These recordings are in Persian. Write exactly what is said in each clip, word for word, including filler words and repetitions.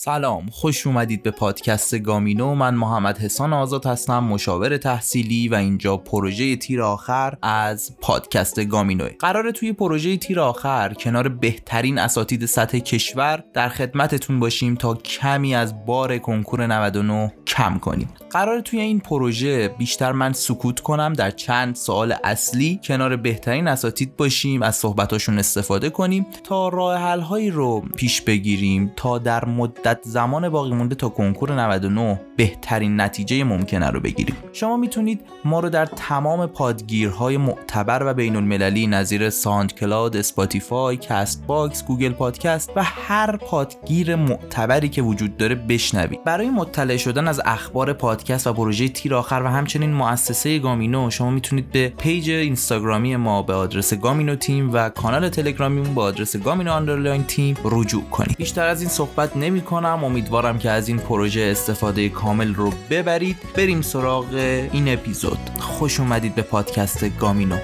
سلام، خوش اومدید به پادکست گامینو. من محمد حسان آزاد هستم، مشاور تحصیلی و اینجا پروژه تیر آخر از پادکست گامینوه. قراره توی پروژه تیر آخر کنار بهترین اساتید سطح کشور در خدمتتون باشیم تا کمی از بار کنکور نود و نه کم کنیم. قراره توی این پروژه بیشتر من سکوت کنم، در چند سوال اصلی کنار بهترین اساتید باشیم، از صحبتاشون استفاده کنیم تا راه حل‌هایی رو پیش بگیریم تا در مدت زمان باقی مونده تا کنکور نود و نه بهترین نتیجه ممکنه رو بگیریم. شما میتونید ما رو در تمام پادگیرهای معتبر و بین المللی نظیر سانچ کلود، اسپاتیفای، کاست باکس، گوگل پادکست و هر پادگیر معتبری که وجود داره بشنوید. برای مطلع شدن از اخبار پادکست و پروژه تیر آخر و همچنین مؤسسه گامینو شما میتونید به پیج اینستاگرامی ما به آدرس گامینو تیم و کانال تلگرامیمون به آدرس گامینو آندرلاین تیم رجوع کنید. بیشتر از این صحبت نمی‌کنم. امیدوارم که از این پروژه استفاده کامل رو ببرید. بریم سراغ این اپیزود. خوش اومدید به پادکست گامینو.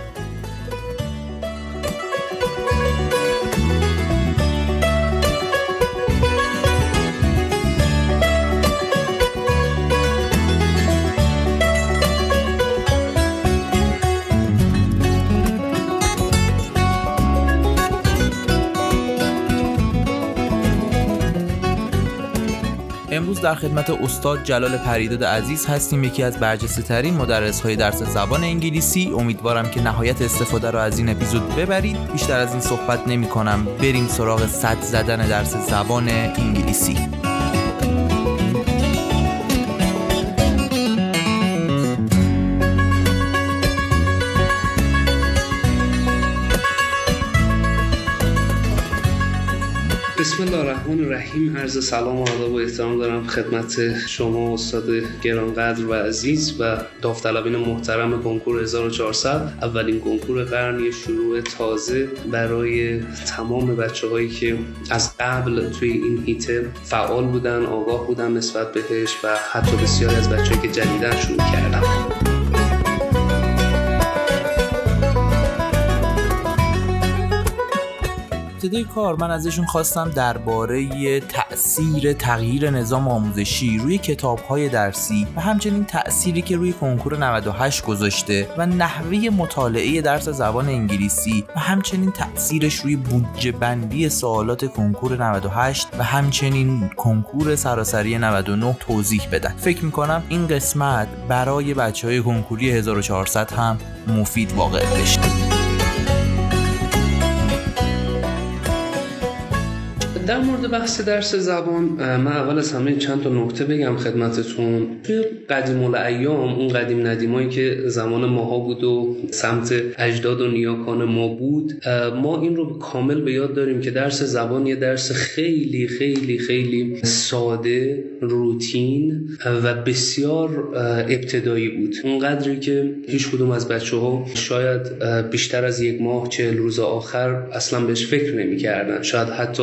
امروز در خدمت استاد جلال پریداد عزیز هستیم، یکی از برجسته‌ترین مدرس‌های درس زبان انگلیسی. امیدوارم که نهایت استفاده را از این اپیزود ببرید. بیشتر از این صحبت نمی‌کنم. بریم سراغ سد زدن درس زبان انگلیسی. بسم الله الرحمن الرحیم. عرض سلام و ادب و احترام دارم خدمت شما استاد گرانقدر و عزیز و داوطلبین محترم کنکور هزار و چهارصد، اولین کنکور قرن. شروع تازه برای تمام بچه‌هایی که از قبل توی این هیته فعال بودن، آگاه بودن نسبت بهش و حتی بسیاری از بچه‌هایی که جدیدن شروع کردن. ابتدای کار من ازشون خواستم درباره تأثیر تغییر نظام آموزشی روی کتاب‌های درسی و همچنین تأثیری که روی کنکور نود و هشت گذاشته و نحوه مطالعه درس زبان انگلیسی و همچنین تأثیرش روی بودجه بندی سوالات کنکور نود و هشت و همچنین کنکور سراسری نود و نه توضیح بدن. فکر می‌کنم این قسمت برای بچه‌های کنکوری هزار و چهارصد هم مفید واقع بشه. در مورد بحث درس زبان من اول از همه چند تا نکته بگم خدمتتون. توی قدیم الایام، اون قدیم ندیمایی که زمان ماها بود و سمت اجداد و نیاکان ما بود، ما این رو کامل به یاد داریم که درس زبان یه درس خیلی خیلی خیلی ساده، روتین و بسیار ابتدایی بود، اونقدری که هیچ کدوم از بچه‌ها شاید بیشتر از یک ماه چهل روز آخر اصلا بهش فکر نمی‌کردن، شاید حتی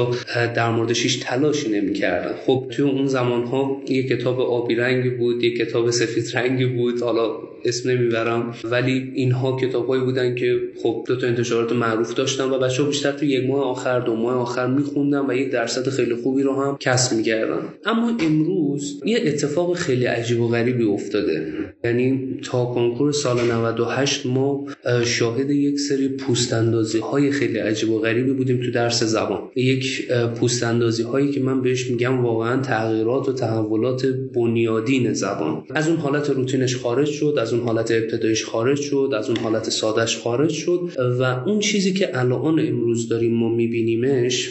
در موردش هیچ تلاشی نمی‌کردن. خب توی اون زمان‌ها یک کتاب آبی رنگی بود، یک کتاب سفید رنگی بود، حالا اسم نمیبرم، ولی اینها کتابایی بودن که خب دو تا انتشارات معروف داشتن و بچه‌ها بیشتر تو یک ماه آخر، دو ماه آخر می‌خوندن و یک درصد خیلی خوبی رو هم کسب می‌کردن. اما امروز یه اتفاق خیلی عجیب و غریبی افتاده. یعنی تا کنکور سال نود و هشت ما شاهد یک سری پوست‌اندازی‌های خیلی عجیب و غریبی بودیم تو درس زبان. یک پوست‌اندازی هایی که من بهش میگم واقعا تغییرات و تحولات بنیادین زبان. از اون حالت روتینش خارج شد، از اون حالت ابتدایش خارج شد، از اون حالت سادهش خارج شد و اون چیزی که الان امروز داریم ما میبینیمش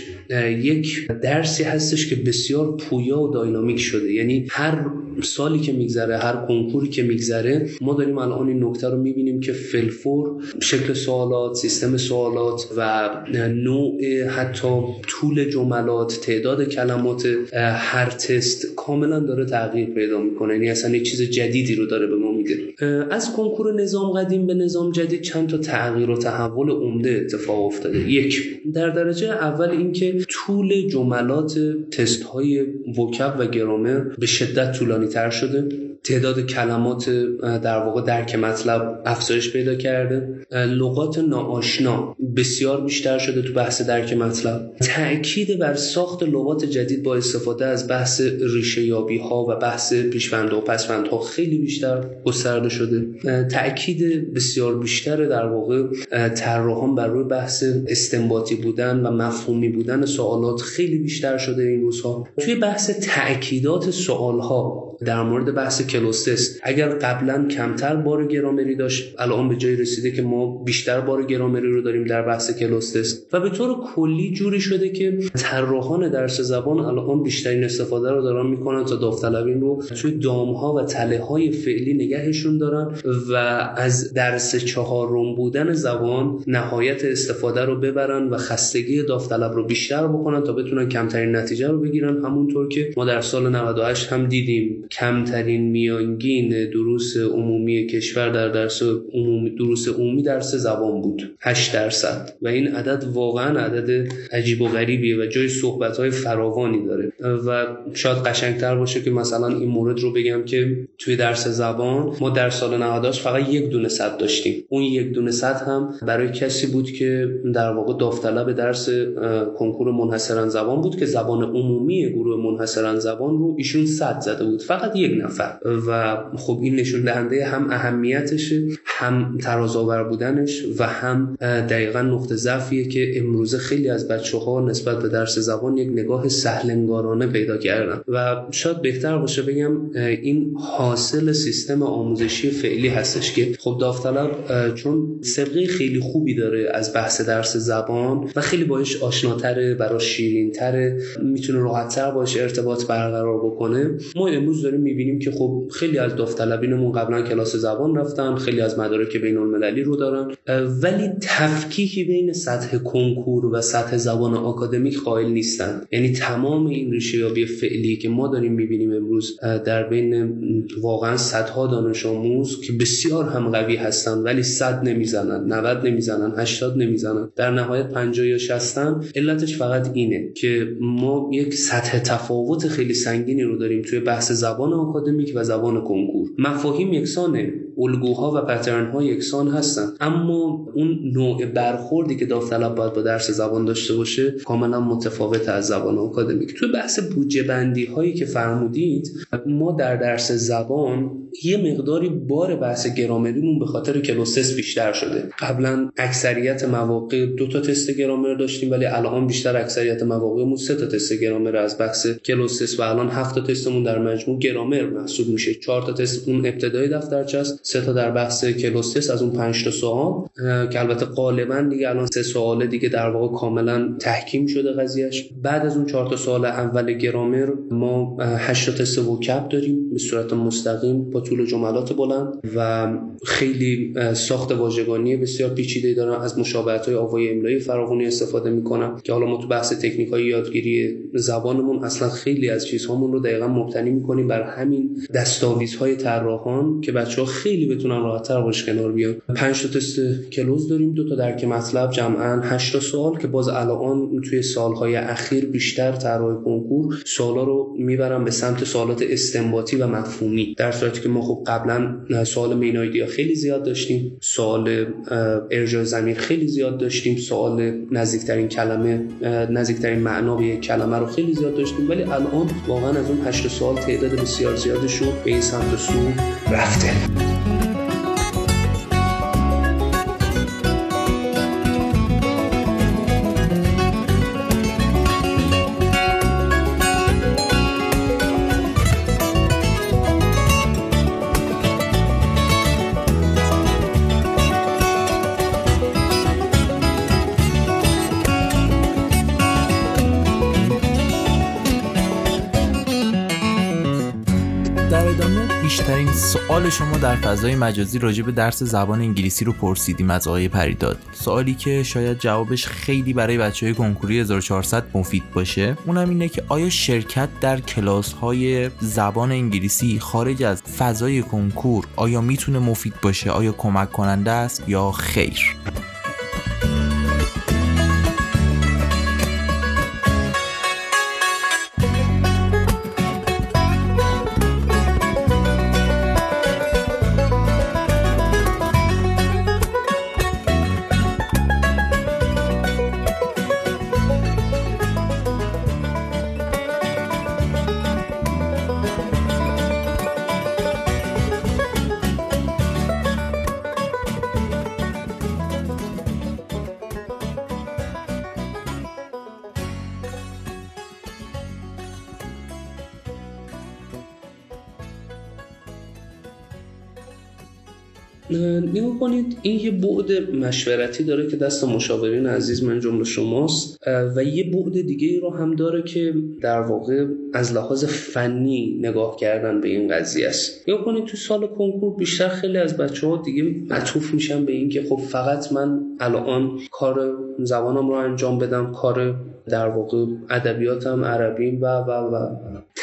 یک درسی هستش که بسیار پویا و داینامیک شده. یعنی هر سالی که میگذره، هر کنکوری که میگذره، ما داریم الان این نکته رو میبینیم که فلفور شکل سوالات، سیستم سوالات و نوع حتی طول جملات، تعداد کلمات هر تست کاملا داره تغییر پیدا میکنه. یعنی اصلا یک چیز جدیدی رو داره به ما میده. از کنکور نظام قدیم به نظام جدید چند تا تغییر و تحول عمده اتفاق افتاده. یک، در درجه اول اینکه طول جملات تست های وکب و گرامر به شدت طولانی تر شده، تعداد کلمات در واقع درک مطلب افزایش پیدا کرده، لغات ناآشنا بسیار بیشتر شده تو بحث درک مطلب، تأکید بر ساخت لغات جدید با استفاده از بحث ریشه یابی ها و بحث پیشوند و پسوند ها خیلی بیشتر گسترده شده، تأکید بسیار بیشتر در واقع طراحان بر روی بحث استنباطی بودن و مفهومی بودن سوالات خیلی بیشتر شده این روزها. توی بحث تأکیدات سوال ها در مورد بحث کلوستس اگر قبلا کمتر بار گرامری داشت، الان به جای رسیده که ما بیشتر بار گرامری رو داریم در بحث کلوستس و به طور کلی جوری شده که طراحان درس زبان الان بیشترین استفاده رو دارن میکنن تا داوطلبین رو توی دامها و تله‌های فعلی نگهشون دارن و از درس چهارم بودن زبان نهایت استفاده رو ببرن و خستگی داوطلب رو بیشتر بکنن تا بتونن کمترین نتیجه رو بگیرن. همونطور که ما در سال نود و هشت هم دیدیم کمترین میانگین دروس عمومی کشور در درس عمومی دروس عمومی درس زبان بود، هشت درصد، و این عدد واقعا عدد عجیب و غریبیه و جای صحبت‌های فراوانی داره و شاید قشنگتر باشه که مثلا این مورد رو بگم که توی درس زبان ما در سال نود و هشت فقط یک دونه صد داشتیم. اون یک دونه صد هم برای کسی بود که در واقع داوطلب درس کنکور منحصرا زبان بود که زبان عمومی گروه منحصرا زبان رو ایشون صد زده بود، فقط یک نفر، و خب این نشون دهنده هم اهمیتشه، هم ترازآور بودنش و هم دقیقاً نقطه ضعفیه که امروزه خیلی از بچه‌ها نسبت به درس زبان یک نگاه سهل‌انگارانه پیدا کردن و شاید بهتر باشه بگم این حاصل سیستم آموزشی فعلی هستش که خب داوطلب چون سابقه خیلی خوبی داره از بحث درس زبان و خیلی باهاش آشناتره، براش شیرین‌تره، میتونه راحت‌تر باهاش ارتباط برقرار بکنه. ما امروز داریم می‌بینیم که خب خیلی از داوطلبینمون قبلا کلاس زبان رفتن، خیلی از مدارک بین‌المللی رو دارن، ولی تفکیکی بین سطح کنکور و سطح زبان آکادمیک قائل نیستن. یعنی تمام این ریشه‌یابی فعلی که ما داریم می‌بینیم امروز در بین واقعا صدها دانش آموز که بسیار هم قوی هستن ولی صد نمیزنن، نود نمیزنن، هشتاد نمیزنن، در نهایت پنجاه یا شصتن. علتش فقط اینه که ما یک سطح تفاوت خیلی سنگینی رو داریم توی بحث زبان آکادمیک و زبان کنکور. مفاهیم یکسانه، الگوها و پترن‌ها یکسان هستن، اما اون نوع برخوردی که داوطلب باید با درس زبان داشته باشه کاملا متفاوته از زبان آکادمیک. توی بحث بودجه بندی هایی که فرمودید، ما در درس زبان یه مقداری بار بحث گرامریمون به خاطر کلوسس بیشتر شده. قبلا اکثریت مواقع دو تا تست گرامر داشتیم ولی الان بیشتر اکثریت مواقعمون سه تا تست گرامر از بحث کلوسس و الان هفت تا تستمون در مجموع گرامر محسوب میشه. چهار تا تست اون ابتدایی دفترچه است، سه تا در بحث کلوسس از اون پنج تا سوال که البته غالبا دیگه الان سه سوال دیگه در واقع کاملا تحکیم شده قضیهش. بعد از اون چهار تا سوال اول گرامر ما هشت تا تست وکب داریم به صورت مستقیم با طول جملات بلند و خیلی ساخت واژگانی بسیار پیچیده دارن، از مشابهت‌های آوای املایی فراوانی استفاده می‌کنن که حالا ما تو بحث تکنیک‌های یادگیری زبانمون اصلا خیلی از چیزهامون رو دقیقاً مبتنی می‌کنیم بر همین دستاویزهای طراحان که بچه‌ها خیلی بتونن راحت‌تر باش کنار بیان. پنج تا تست کلوز داریم، دو تا درک مطلب، جمعاً هشت تا سوال که باز الان توی سال‌های اخیر بیشتر طراح کنکور سوالا رو میبرن به سمت سوالات استنباطی و مفهومی، در صورتی که ما خب قبلا سوال مینایدیا خیلی زیاد داشتیم، سوال ارجاع ضمیر خیلی زیاد داشتیم، سوال نزدیکترین کلمه نزدیکترین معنا به یک کلمه رو خیلی زیاد داشتیم، ولی الان واقعا از اون هشت سوال تعداد بسیار زیادش رو به این سمت و سو رفته. در ادامه بیشترین سوال شما در فضای مجازی راجع به درس زبان انگلیسی رو پرسیدیم از آقای پریداد. سوالی که شاید جوابش خیلی برای بچه‌های کنکوری هزار و چهارصد مفید باشه. اونم اینه که آیا شرکت در کلاس‌های زبان انگلیسی خارج از فضای کنکور آیا میتونه مفید باشه؟ آیا کمک کننده است یا خیر؟ نگاه کنید، این یه بعد مشورتی داره که دست مشاورین عزیز من جمله شماست و یه بعد دیگه رو هم داره که در واقع از لحاظ فنی نگاه کردن به این قضیه است. نگاه کنید تو سال کنکور بیشتر خیلی از بچه‌ها دیگه معطوف میشن به این که خب فقط من الان کار زبانم رو انجام بدم، کار در واقع ادبیاتم، عربیم و و و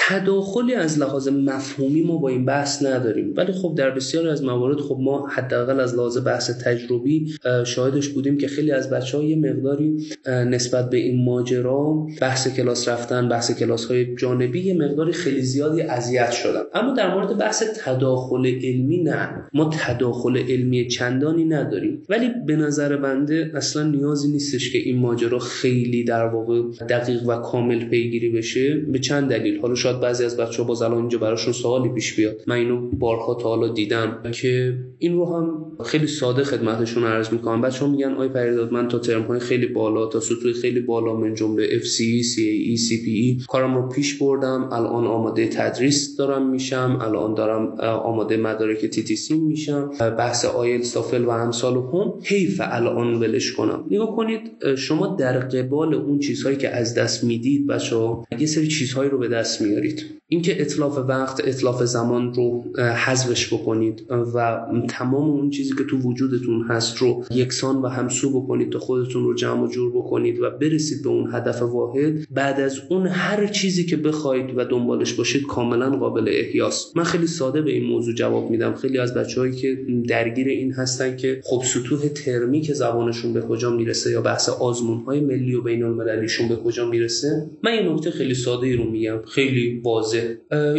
تداخلی از لحاظ مفهومی ما با این بحث نداریم، ولی خب در بسیاری از موارد خب ما حداقل از لحاظ بحث تجربی شاهدش بودیم که خیلی از بچه‌ها یه مقداری نسبت به این ماجرا، بحث کلاس رفتن، بحث کلاس‌های جانبی، یه مقداری خیلی زیادی اذیت شدن. اما در مورد بحث تداخل علمی نه، ما تداخل علمی چندانی نداریم، ولی به نظر بنده اصلا نیازی نیستش که این ماجرا خیلی در واقع دقیق و کامل پیگیری بشه، به چند دلیل. حالا شاید بعضی از بچه‌ها باز الان اینجا براشون سوالی پیش بیاد، من اینو بارها تا حالا دیدم که این رو هم خیلی ساده خدمتشون عرض می‌کنم. بچه‌ها میگن آی پریداد من تا ترم‌های خیلی بالا، تا سطوح خیلی بالا من جمله اف سی ای، سی ای ای، سی پی ای کارم رو پیش بردم، الان آماده تدریس دارم میشم، الان دارم آماده مدارک تی تی سی میشم، بحث آیلتس، تافل و امثال هم، حیف الان ولش کنم. نگاه کنید، شما در قبال اون چیزهایی که از دست میدید بچه‌ها یه سری چیزهایی رو به دست میارید. اینکه اتلاف وقت، اتلاف زمان رو حذفش بکنید و تمام اون چیزی که تو وجودتون هست رو یکسان و همسو بکنید تا خودتون رو جمع و جور بکنید و برسید به اون هدف واحد، بعد از اون هر چیزی که بخواید و دنبالش باشید کاملا قابل احیاست. من خیلی ساده به این موضوع جواب میدم. خیلی از بچه‌هایی که درگیر این هستن که خب سطوح ترمی که زبانشون به کجا میرسه یا بحث آزمون‌های ملی و بین‌المللیشون به کجا میرسه، من یه نکته خیلی ساده رو میگم، خیلی واضح.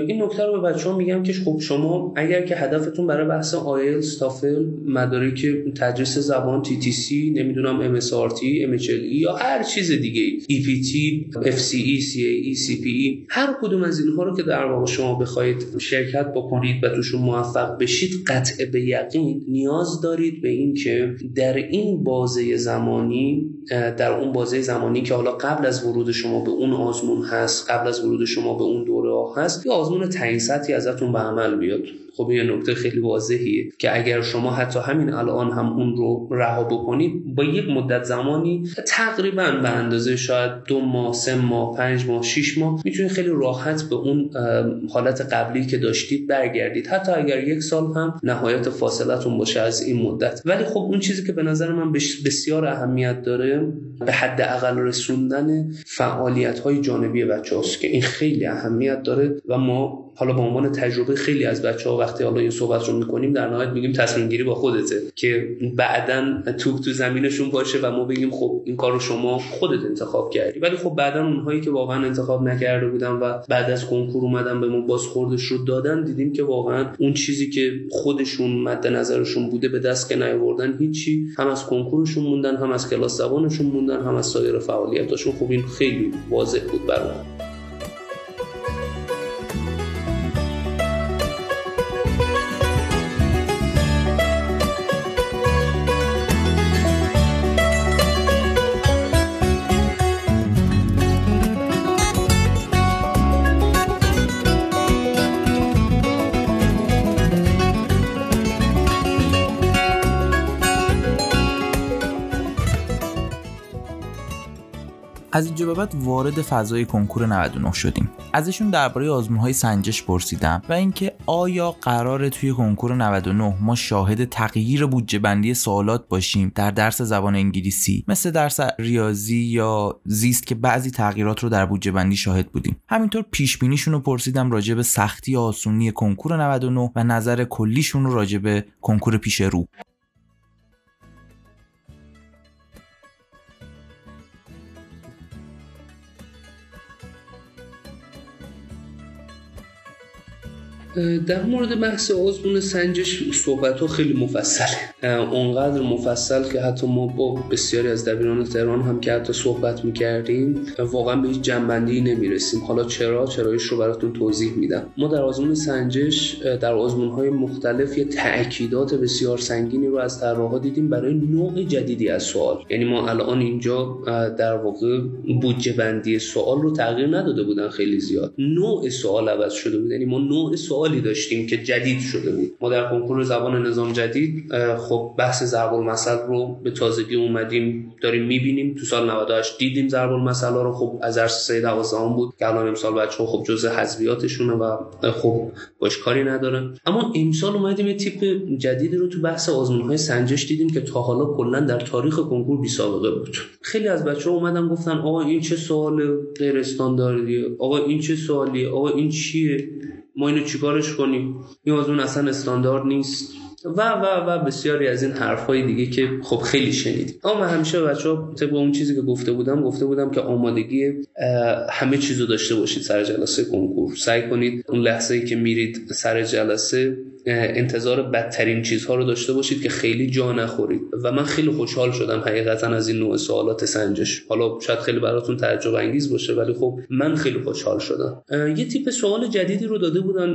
این نکته رو به بچه‌ها میگم که خب شما اگر که هدفتون برای بحث آیلتس، تافل، مدارک تدریس زبان، تی تی سی، نمیدونم ام اس آر تی، ام اچ ال ای یا هر چیز دیگه، ای پی تی، اف سی ای، سی ای ای، سی پی ای، هر کدوم از اینها رو که در واقع شما بخواید شرکت بکنید و توشون موفق بشید، قطع به یقین نیاز دارید به این که در این بازه زمانی، در اون بازه زمانی که حالا قبل از ورود شما به اون آزمون هست، قبل از ورود شما به اون دوره هست، یه آزمون تعیین سطحی ازتون به عمل بیاد. خب یه نکته خیلی واضحیه که اگر شما حتی همین الان هم اون رو رها بکنید، با یک مدت زمانی تقریبا به اندازه شاید دو ماه، سه ماه، پنج ماه، شش ماه میتونید خیلی راحت به اون حالت قبلی که داشتید برگردید، حتی اگر یک سال هم نهایت فاصلتون باشه از این مدت. ولی خب اون چیزی که به نظر من بسیار اهمیت داره، به حد اقل رسوندن فعالیت‌های جانبی بچه‌هاست که این خیلی اهمیت داره و ما حالا به عنوان تجربه خیلی از بچه‌ها وقتی حالا این صحبت رو می‌کنیم در نهایت میگیم تصمیم گیری با خودته، که بعداً توپ تو زمینشون باشه و ما بگیم خب این کار رو شما خودت انتخاب کردی. ولی خب بعداً اونهایی که واقعاً انتخاب نکرده بودن و بعد از کنکور اومدن به ما بازخوردش رو دادن، دیدیم که واقعاً اون چیزی که خودشون مد نظرشون بوده به دست که نیاوردن هیچی، هم از کنکورشون موندن، هم از کلاس زبانشون موندن، هم از سایر فعالیتاشون. خب این خیلی واضح بود برام. از اینجا به بعد وارد فضای کنکور نود و نه شدیم. ازشون درباره آزمون‌های سنجش پرسیدم و اینکه آیا قراره توی کنکور نود و نه ما شاهد تغییر بودجه بندی سوالات باشیم در درس زبان انگلیسی مثل درس ریاضی یا زیست که بعضی تغییرات رو در بودجه بندی شاهد بودیم. همینطور پیش بینیشون رو پرسیدم راجع به سختی و آسونی کنکور نود و نه و نظر کلیشون رو راجع به کنکور پیش رو. در مورد بحث آزمون سنجش صحبت‌ها خیلی مفصله، اونقدر مفصل که حتی ما با بسیاری از دبیران تهران هم که حتی صحبت می‌کردیم واقعا به هیچ جنبنده‌ای نمی‌رسیم. حالا چرا چرایش رو براتون توضیح میدم. ما در آزمون سنجش در آزمون‌های مختلف یه تأکیدات بسیار سنگینی رو از طراحا دیدیم برای نوع جدیدی از سوال. یعنی ما الان اینجا در واقع بودجه بندی سوال رو تغییر نداده بودن، خیلی زیاد نوع سوال عوض شده بود. یعنی ما نوع سوال داشتیم که جدید شده بود. ما در کنکور زبان نظام جدید خب بحث ضرب المثل رو به تازگی اومدیم داریم میبینیم. تو سال نود و هشت دیدیم ضرب المثل ها رو، خب از درس سه دوازدهم بود که الان امسال بچه‌ها خب جزء حذفیاتشونه و خب باش کاری ندارن. اما امسال اومدیم یه تیپ جدیدی رو تو بحث آزمون‌های سنجش دیدیم که تا حالا کلا در تاریخ کنکور بی سابقه بود. خیلی از بچه‌ها اومدن گفتن آقا این چه سوال غیر استانداردیه، آقا این چه سوالیه، آقا این چیه، ما اینو چیکارش کنیم، این آزمون اصلا استاندارد نیست و و و بسیاری از این حرف‌های دیگه که خب خیلی شنیدیم. اما همیشه بچه‌ها طبق اون چیزی که گفته بودم گفته بودم که آمادگی همه چیزو داشته باشید سر جلسه کنکور. سعی کنید اون لحظه‌ای که میرید سر جلسه انتظار بدترین چیزها رو داشته باشید که خیلی جا نخورید و من خیلی خوشحال شدم حقیقتا از این نوع سوالات سنجش. حالا شاید خیلی براتون تعجب انگیز باشه ولی خب من خیلی خوشحال شدم. یه تیپ سوال جدیدی رو داده بودن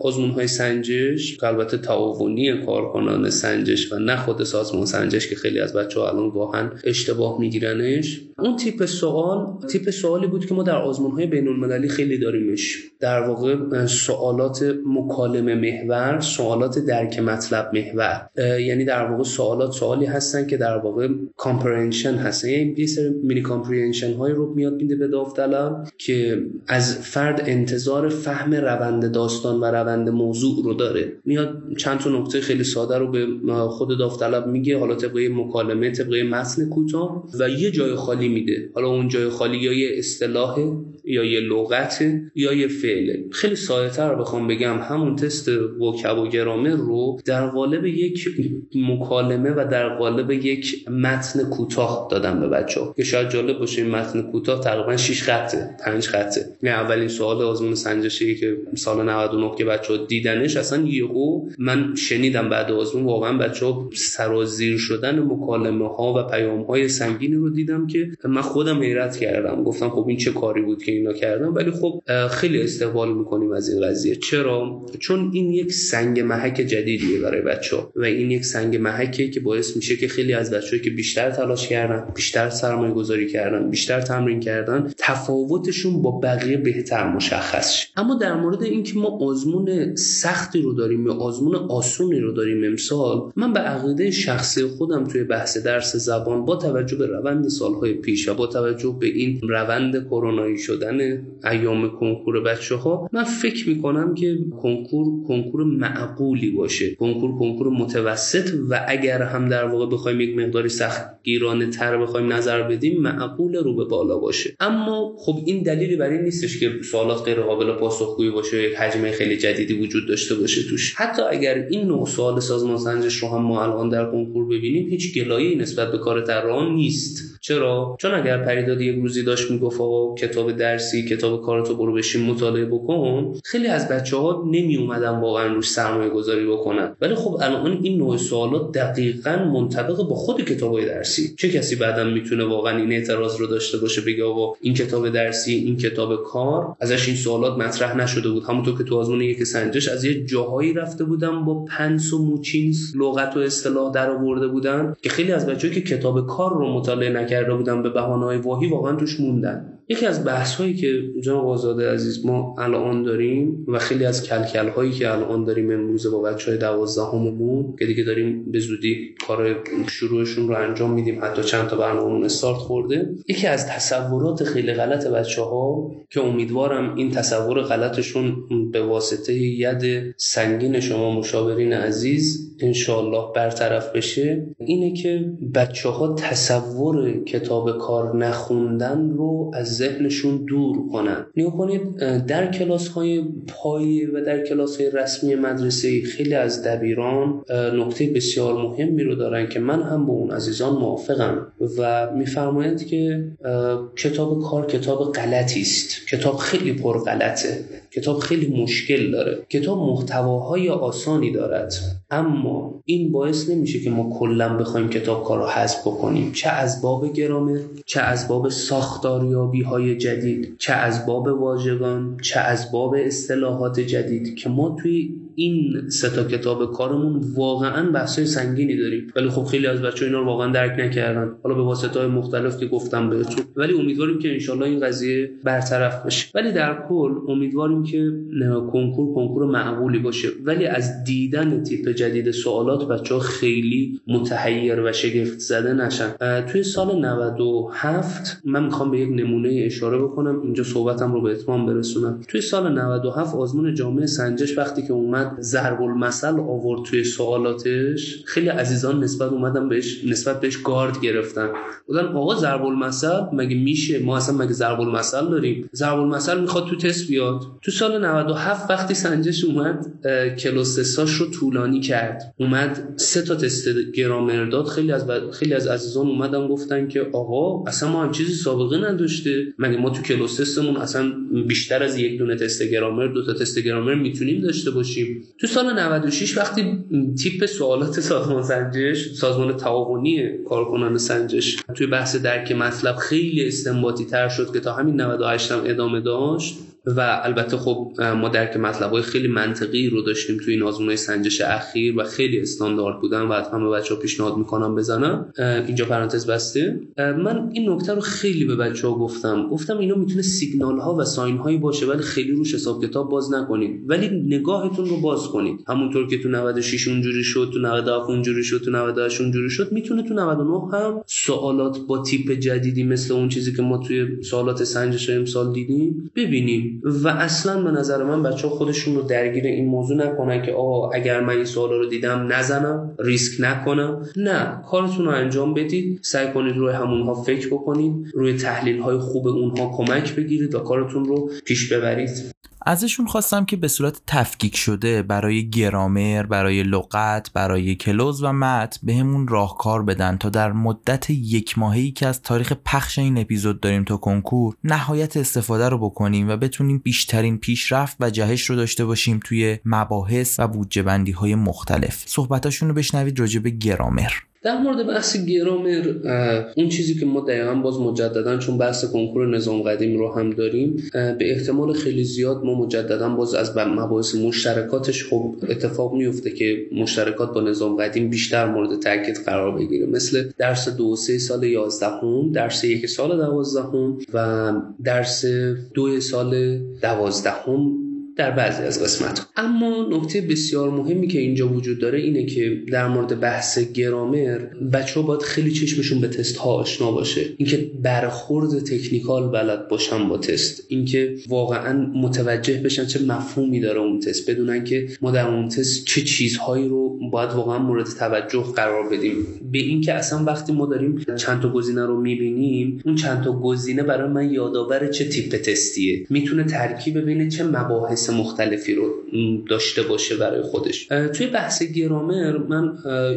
آزمون‌های سنجش که البته تعاونی کارکنان سنجش و نه خود سازمان سنجش که خیلی از بچه‌ها الان واقعا اشتباه میگیرنش. اون تیپ سوال تیپ سوالی بود که ما در آزمون‌های بین‌المللی خیلی داریمش. در واقع سوالات مکالمه محور، سوالات درک مطلب محور، یعنی در واقع سوالات سوالی هستن که در واقع کامپرنشن هستن، یعنی یه سری مینی کامپرنشن های رو میاد میده به داوطلب که از فرد انتظار فهم روند داستان و روند موضوع رو داره. میاد چند تا نکته خیلی ساده رو به خود داوطلب میگه، حالا طبق مکالمه طبق متن کوتاه، و یه جای خالی میده. حالا اون جای خالی یا یه اصطلاح یا یه لغت یا یه فعله. خیلی ساده تر بخوام بگم همون تست وکب و گرامر رو در قالب یک مکالمه و در قالب یک متن کوتاه دادم به بچه‌ها که شاید جالب باشه. این متن کوتاه تقریبا شش خطه، پنج خطه. این اولین سوال آزمون سنجشی که سال نود و نه که بچه‌ها دیدنش اصلا یهو من شنیدم بعد آزمون واقعا بچه‌ها سرازیر شدن مکالمه‌ها و پیام‌های سنگینی رو دیدم که من خودم حیرت کردم، گفتم خب این چه کاری بود که اینا کردن. ولی خب خیلی استقبال می‌کنیم از این قضیه. چرا؟ چون این یک سنگ محک جدیدیه برای بچه‌ها و این یک سنگ محکیه که باعث میشه که خیلی از بچه‌هایی که بیشتر تلاش کردن، بیشتر سرمایه گذاری کردن، بیشتر تمرین کردن، تفاوتشون با بقیه بهتر مشخص شه. اما در مورد اینکه ما آزمون سختی رو داریم یا آزمون آسونی رو داریم امسال، من به عقیده شخصی خودم توی بحث درس زبان با توجه به روند سالهای پیش و با توجه به این روند کرونایی شدن ایام کنکور بچه‌ها، من فکر می‌کنم که کنکور کنکور معقولی باشه، کنکور کنکور متوسط و اگر هم در واقع بخوایم یک مقداری سخت گیرانه تر بخوایم نظر بدیم معقول رو به بالا باشه. اما خب این دلیلی برای نیستش که سوالات غیر قابل پاسخگویی باشه، یک حجم خیلی جدیدی وجود داشته باشه توش. حتی اگر این نوع سوال سازمان سنجش رو هم ما الان در کنکور ببینیم، هیچ گلایه‌ای نسبت به کار طراحان نیست. چرا؟ چون اگر پریداد یک روزی داشت میگفت آقا کتاب درسی کتاب کارتو برو بشین مطالعه بکن، خیلی از بچه‌ها نمی اومدن واقعا روش سرمایه گذاری بکنن. ولی خب الان این نوع سوالات دقیقاً منطبق با خود کتابای درسی. چه کسی بعداً میتونه واقعا این اعتراض رو داشته باشه بگه آقا این کتاب درسی این کتاب کار ازش این سوالات مطرح نشده بود؟ همونطور که تو آزمون یک سنجش از یه جاهایی رفته بودم با پنس و موچینس لغت و اصطلاح درآورده بودن که خیلی از بچه‌ها که کتاب کار رو مطالعه نکرده بودن به بهانه‌های واهی واقعا توش موندن. یکی از بحث‌هایی که جناب آزاد عزیز ما الان داریم و خیلی از کلکل‌هایی که الان داریم امروز با بچه‌های دوازدهممون که دیگه داریم به زودی کارهای شروعشون رو انجام میدیم، حتی چند تا برنامه‌مون استارت خورده، یکی از تصورات خیلی غلط بچه‌ها که امیدوارم این تصور غلطشون به واسطه ید سنگین شما مشاورین عزیز انشالله برطرف بشه، اینه که بچه‌ها تصور کتاب کار نخوندن رو از ذهنشون دور کنن. نیا کنید در کلاس‌های پایه و در کلاس‌های رسمی مدرسه خیلی از دبیران نکته بسیار مهمی رو دارن که من هم با اون عزیزان موافقم و می‌فرمایند که کتاب کار کتاب غلطی است، کتاب خیلی پر غلطه، کتاب خیلی مشکل داره، کتاب محتواهای آسانی دارد، اما این باعث نمیشه که ما کلا بخوایم کتاب کار رو حذف بکنیم، چه از باب گرامر، چه از باب ساختاریابی های جدید، چه از باب واژگان، چه از باب اصطلاحات جدید که ما توی این سه تا کتاب کارمون واقعا بحثای سنگینی داریم. ولی خب خیلی از بچه‌ها اینا رو واقعا درک نکردن، حالا به واسطه‌های مختلف که گفتم بهتون، ولی امیدواریم که انشالله این قضیه برطرف بشه. ولی در کل امیدواریم که کنکور کنکور معقولی باشه، ولی از دیدن تیپ جدید سوالات بچه‌ها خیلی متحیر و شگفت زده نشن. توی سال نود و هفت من می‌خوام به یک نمونه اشاره بکنم، اینجا صحبتم رو به اتمام برسونم. توی سال نود و هفت آزمون جامعه سنجش وقتی که اومد ضرب المثل آورد توی سوالاتش، خیلی عزیزان نسبت اومدن بهش نسبت بهش گارد گرفتن، بودن آقا ضرب المثل مگه میشه، ما اصلا مگه ضرب المثل داریم، ضرب المثل میخواد تو تست بیاد. تو سال نود و هفت وقتی سنجش اومد کلاس ساش رو طولانی کرد، اومد سه تا تست گرامر داد، خیلی از ب... خیلی از عزیزان اومدن گفتن که آقا اصلا ما هم چیزی سابقه نداشته، مگه ما تو کلاس تستمون اصلا بیشتر از یک دونه تست گرامر، دو تا تست گرامر میتونیم داشته باشیم. تو سال نود و شش وقتی تیپ سوالات سازمان سنجش، سازمان تعاونی کارکنان سنجش، توی بحث درک مطلب خیلی استنباطی تر شد که تا همین نود و هشت هم ادامه داشت و البته خب ما درک مطلب‌های خیلی منطقی رو داشتیم توی این آزمون‌های سنجش اخیر و خیلی استاندارد بودن و همه بچه‌ها پیشنهاد می‌کنم بزنم. اینجا پرانتز بسته، من این نکته رو خیلی به بچه‌ها گفتم، گفتم اینا میتونه سیگنال‌ها و ساین‌هایی باشه ولی خیلی روش حساب کتاب باز نکنید، ولی نگاهتون رو باز کنید. همونطور که تو نود و شش اونجوری شد، تو نود و هفت اونجوری شد، تو نود و هشت اونجوری شد، میتونه تو نود و نه هم سوالات با تیپ جدیدی مثل اون چیزی که ما توی سوالات سنجش امسال دیدیم ببینیم. و اصلا به نظر من بچه‌ها خودشون رو درگیر این موضوع نکنن که آه اگر من این سوالا رو دیدم نزنم، ریسک نکنم. نه، کارتون رو انجام بدید، سعی کنید روی همونها فکر بکنید، روی تحلیل‌های خوب اونها کمک بگیرید و کارتون رو پیش ببرید. ازشون خواستم که به صورت تفکیک شده برای گرامر، برای لغت، برای کلوز و متن بهمون راهکار بدن تا در مدت یک ماهه‌ای که از تاریخ پخش این اپیزود داریم تا کنکور نهایت استفاده رو بکنیم و بتونیم بیشترین پیشرفت و جهش رو داشته باشیم توی مباحث و بودجه بندی‌های مختلف. صحبتاشون رو بشنوید راجع به گرامر. در مورد بحث گرامر، اون چیزی که ما دقیقاً باز مجدداً چون بحث کنکور نظام قدیم رو هم داریم، به احتمال خیلی زیاد ما مجدداً باز از مباحث مشترکاتش خب اتفاق میفته که مشترکات با نظام قدیم بیشتر مورد تاکید قرار بگیره، مثل درس دو و سه سال یازدهم، درس یک سال دوازدهم و درس دو سال دوازدهم در بعضی از قسمت. اما نکته بسیار مهمی که اینجا وجود داره اینه که در مورد بحث گرامر بچه‌ها باید خیلی چشمشون به تست‌ها آشنا باشه، اینکه برخورد تکنیکال بلد باشن با تست، اینکه واقعاً متوجه بشن چه مفهومی داره اون تست، بدونن که ما در اون تست چه چیزهایی رو باید واقعاً مورد توجه قرار بدیم، به اینکه اصلا وقتی ما داریم چند تا گزینه رو می‌بینیم اون چند تا گزینه برای من یادآور چه تیپ تستیه، میتونه ترکیب بین چه مباحث مختلفی رو داشته باشه برای خودش. توی بحث گرامر من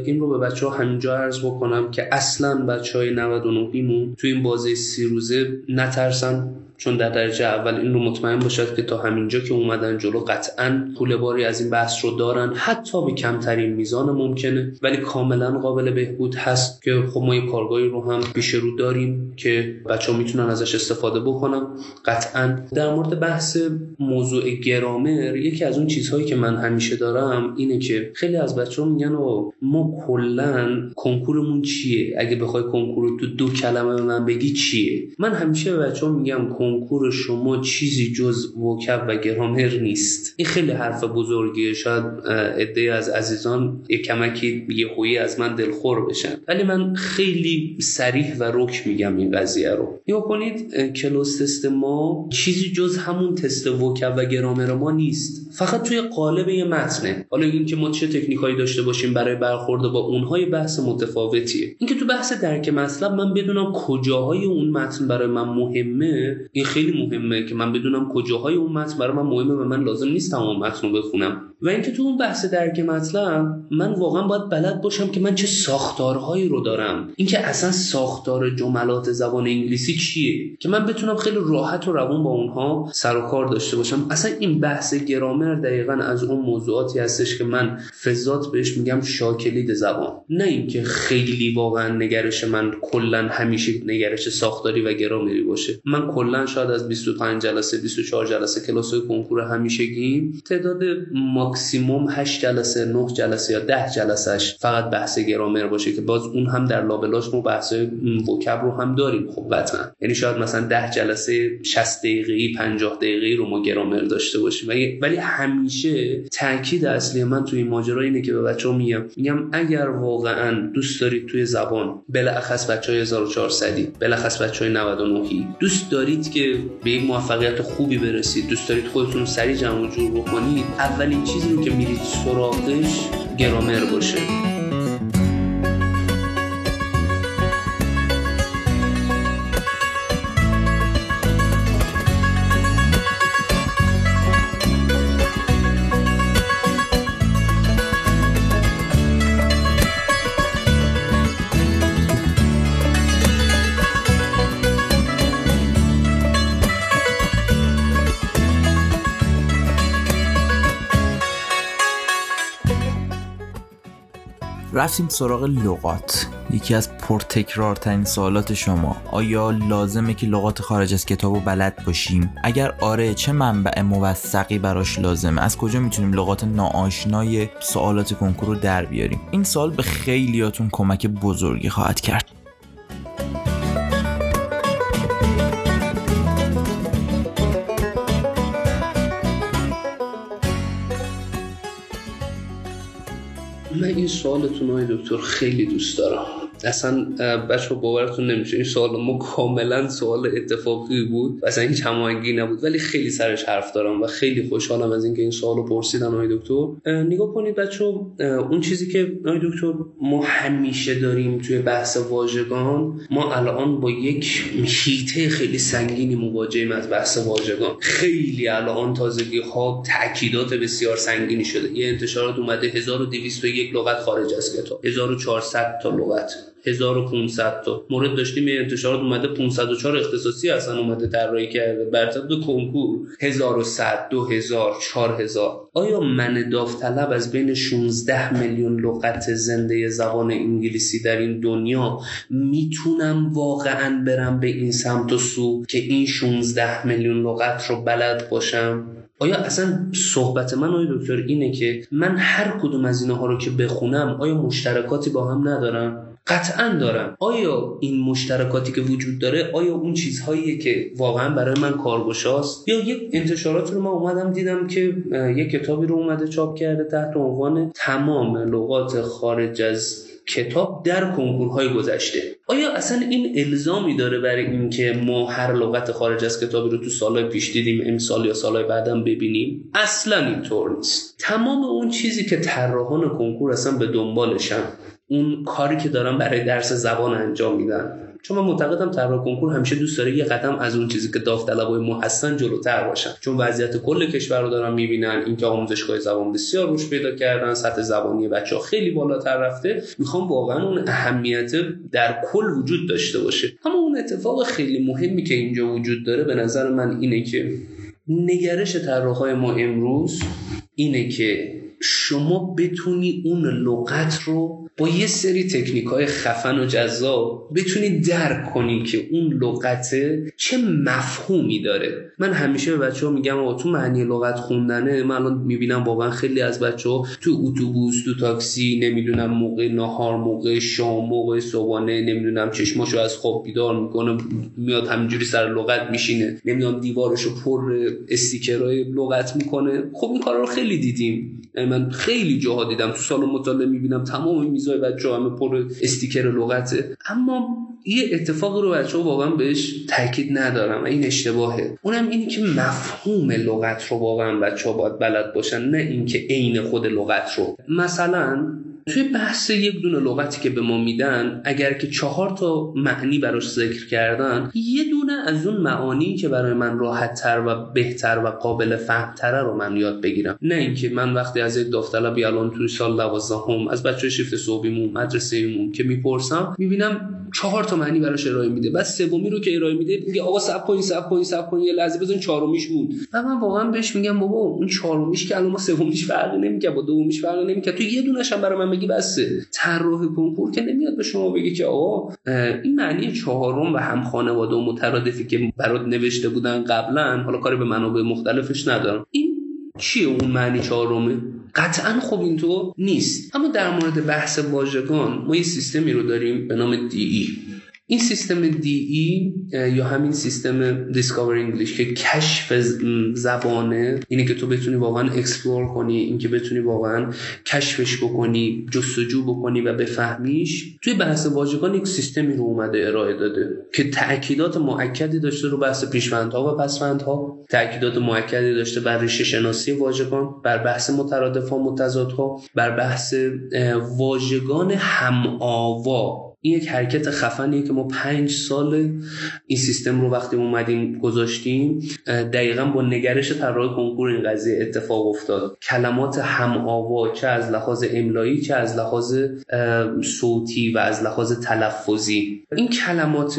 این رو به بچه‌ها همینجا عرض بکنم که اصلاً بچه‌های نود و نه توی این بازه سی روزه نترسن، چون در درجه اول این رو مطمئن باشد که تا همینجا که اومدن جلو قطعاً پول باری از این بحث رو دارن، حتی به کمترین میزان ممکنه، ولی کاملاً قابل بهبود هست که خب ما یه کارگاهی رو هم پیش رو داریم که بچه‌ها میتونن ازش استفاده بکنن. قطعاً در مورد بحث موضوع گرامر، یکی از اون چیزهایی که من همیشه دارم اینه که خیلی از بچه‌ها میگن آقا ما کلا کنکورمون چیه؟ اگه بخوای کنکور رو تو دو کلمه به من بگی چیه؟ من همیشه به بچه‌ها میگم کنکور شما چیزی جز وکب و گرامر نیست. این خیلی حرف بزرگیه، شاید عده‌ای از عزیزان یک کمکی یه خویی از من دلخور بشن، ولی من خیلی صریح و رک میگم این قضیه رو. یا کنید کلاس تست ما چیزی جز همون تست وکب و گرامر ما نیست، فقط توی قالب یه متنه. حالا این که ما چه تکنیکایی داشته باشیم برای برخورد با اونهای بحث متفاوتیه. اینکه تو بحث درک مطلب من بدونم کجاهای اون متن برای من مهمه، این خیلی مهمه که من بدونم کجاهای اون متن برای من مهمه و من لازم نیست تمام متن رو بخونم. و اینکه تو اون بحث درک مطلب من واقعا باید بلد باشم که من چه ساختارهایی رو دارم، اینکه اصلا ساختار جملات زبان انگلیسی چیه که من بتونم خیلی راحت و روان با اونها سر و کار داشته باشم. اصلا این بحث گرامر دقیقاً از اون موضوعاتی هستش که من فزات بهش میگم شاکلید زبان، نه اینکه خیلی واقعا نگرش من کلا همیشه نگرش ساختاری و گرامری باشه. من کلا شاید از بیست و پنج جلسه بیست و چهار جلسه کلاس‌های کنکور همیشگی تعداد ماکسیمم هشت جلسه نه جلسه یا ده جلسهش فقط بحث گرامر باشه که باز اون هم در لابلاش ما بحث‌های وکب رو هم داریم. خب بطمن یعنی شاید مثلا ده جلسه شصت دقیقه‌ای پنجاه دقیقه‌ای رو ما گرامر داشته باشیم، ولی همیشه تاکید اصلی من توی این ماجرا اینه که به بچه‌ها میگم میگم اگر واقعا دوست دارید توی زبان بلخص بچه‌های هزار و چهارصدی بلخص بچه‌های نود و نهی دوست دارید که به یک موفقیت خوبی برسید، دوست دارید خودتون سریع جمع و جور بکنید، اولین چیزی رو که میرید سراغش گرامر باشه. رفتیم سراغ لغات. یکی از پرتکرارترین سوالات شما، آیا لازمه که لغات خارج از کتابو بلد باشیم؟ اگر آره چه منبع موثقی براش لازمه؟ از کجا میتونیم لغات ناآشنای سوالات کنکور رو در بیاریم؟ این سوال به خیلیاتون کمک بزرگی خواهد کرد. من این سوالتون های دکتر خیلی دوست دارم. اصلا بچه باورتون نمیشه این سوال ما کاملا سوال اتفاقی بود، اصلا هیچ هماهنگی نبود، ولی خیلی سرش حرف دارم و خیلی خوشحالم از اینکه این سوالو پرسیدن آقای دکتر. نگاه کنید بچه، اون چیزی که آقای دکتر ما همیشه داریم توی بحث واژگان، ما الان با یک هیته خیلی سنگینی مواجهیم از بحث واژگان. خیلی الان تازگی ها تاکیدات بسیار سنگینی شده. یه انتشارات اومده هزار و دویست و یک لغت خارج از کتاب، هزار و چهارصد تا لغت، هزار و پانصد تا مورد داشتیم. یه انتشارات اومده پانصد و چهار اختصاصی اصلا اومده طراحی کرده برطبق دو کنکور، هزار و صد، دو هزار، چهار هزار. آیا من داوطلب از بین شانزده میلیون لغت زنده زبان انگلیسی در این دنیا میتونم واقعا برم به این سمت و سو که این شانزده میلیون لغت رو بلد باشم؟ آیا اصلا صحبت من آقای دکتر اینه که من هر کدوم از اینها رو که بخونم آیا مشترکاتی با هم ندارم؟ قطعا دارم. آیا این مشترکاتی که وجود داره آیا اون چیزهاییه که واقعا برای من کارگشاست؟ یا یک انتشارات رو من اومدم دیدم که یک کتابی رو اومده چاپ کرده تحت عنوان تمام لغات خارج از کتاب در کنکورهای گذشته. آیا اصلا این الزامی داره برای این که ما هر لغت خارج از کتابی رو تو سالهای پیش دیدیم امسال یا سالهای بعدم ببینیم؟ اصلا اینطور نیست. تمام اون چیزی که طراحان کنکور اصلا به دنبالشن، اون کاری که دارم برای درس زبان انجام میدم، چون من معتقدم طراح کنکور همیشه دوست داره یه قدم از اون چیزی که داوطلبای ما هستن جلوتر باشن، چون وضعیت کل کشور رو دارن میبینن، اینکه آموزشگاه زبان بسیار روش پیدا کردن، سطح زبانی بچه‌ها خیلی بالاتر رفته، میخوام واقعا اون اهمیت در کل وجود داشته باشه. اما اون اتفاق خیلی مهمی که اینجا وجود داره به نظر من اینه که نگرش طراحای ما امروز اینه که شما بتونی اون لغت رو با یه سری تکنیک‌های خفن و جذاب بتونی درک کنی که اون لغت چه مفهومی داره. من همیشه به بچه‌ها میگم آقا تو معنی لغت خوندنه، من الان میبینم واقعا خیلی از بچه‌ها تو اتوبوس، تو تاکسی، نمیدونم موقع ناهار، موقع شام، موقع صبحانه، نمیدونم چشماشو از خواب بیدار میکنه، میاد همینجوری سر لغت میشینه، نمیدونم دیوارشو پر استیکرهای لغت میکنه. خب این کارا رو خیلی دیدیم، یعنی من خیلی جاها دیدم، تو سالن مطالعه میبینم تمام میزای بچه‌ها همه پر استیکر لغته. اما یه اتفاقی رو بچه‌ها واقعا بهش تاکید ندارم، این اشتباهه. اونم اینی که مفهوم لغت رو واقعا بچه‌ها باید بلد باشن، نه اینکه عین خود لغت رو. مثلا توی بحث یک دونه لغتی که به ما میدن، اگر که چهار تا معنی براش ذکر کردن، یه دونه از اون معانی که برای من راحت‌تر و بهتر و قابل فهم‌تره رو من یاد بگیرم، نه اینکه من وقتی از یک داوطلبی الان توی سال دوازدهم از بچه‌های شیفت صبحیمون، مدرسه‌مون که میپرسم، میبینم چهار تا معنی براش ارائه میده، بعد سومی رو که ارائه میده میگه آقا صبر کن صبر کن صبر کن یه لحظه بزن چهارمیش مون. و من واقعا بهش میگم بابا اون چهارمیش که الان ما سومیش فرقی نمیکنه با دومیش فرقی نمیکنه، تو یه دونه‌ش هم برام میگی بسه. طراح کنکور که نمیاد به شما بگه که آقا این معنی چهارم و هم خانواده و مترادفی که برات نوشته بودن قبلا، حالا کاری به منابع مختلفش ندارم، این چیه اون معنی چهارمه؟ قطعا خب این تو نیست. اما در مورد بحث واژگان ما یه سیستمی رو داریم به نام دی ای. این سیستم دی ای یا همین سیستم Discover English که کشف زبانه، اینه که تو بتونی واقعا اکسپلور کنی، این که بتونی واقعا کشفش بکنی، جستجو بکنی و بفهمیش. توی بحث واژگان یک سیستمی رو اومده ارائه داده که تأکیدات مؤکدی داشته رو بحث پیشوندها و پسوندها، تأکیدات مؤکدی داشته بر ریشه شناسی واژگان، بر بحث مترادف‌ها و متضادها، بر بحث واژگان هم‌آوا. این یک حرکت خفنیه که ما پنج سال این سیستم رو وقتی اومدیم گذاشتیم، دقیقاً با نگرش طراح کنکور این قضیه اتفاق افتاد. کلمات هم آوا، چه از لحاظ املایی، چه از لحاظ صوتی و از لحاظ تلفظی، این کلمات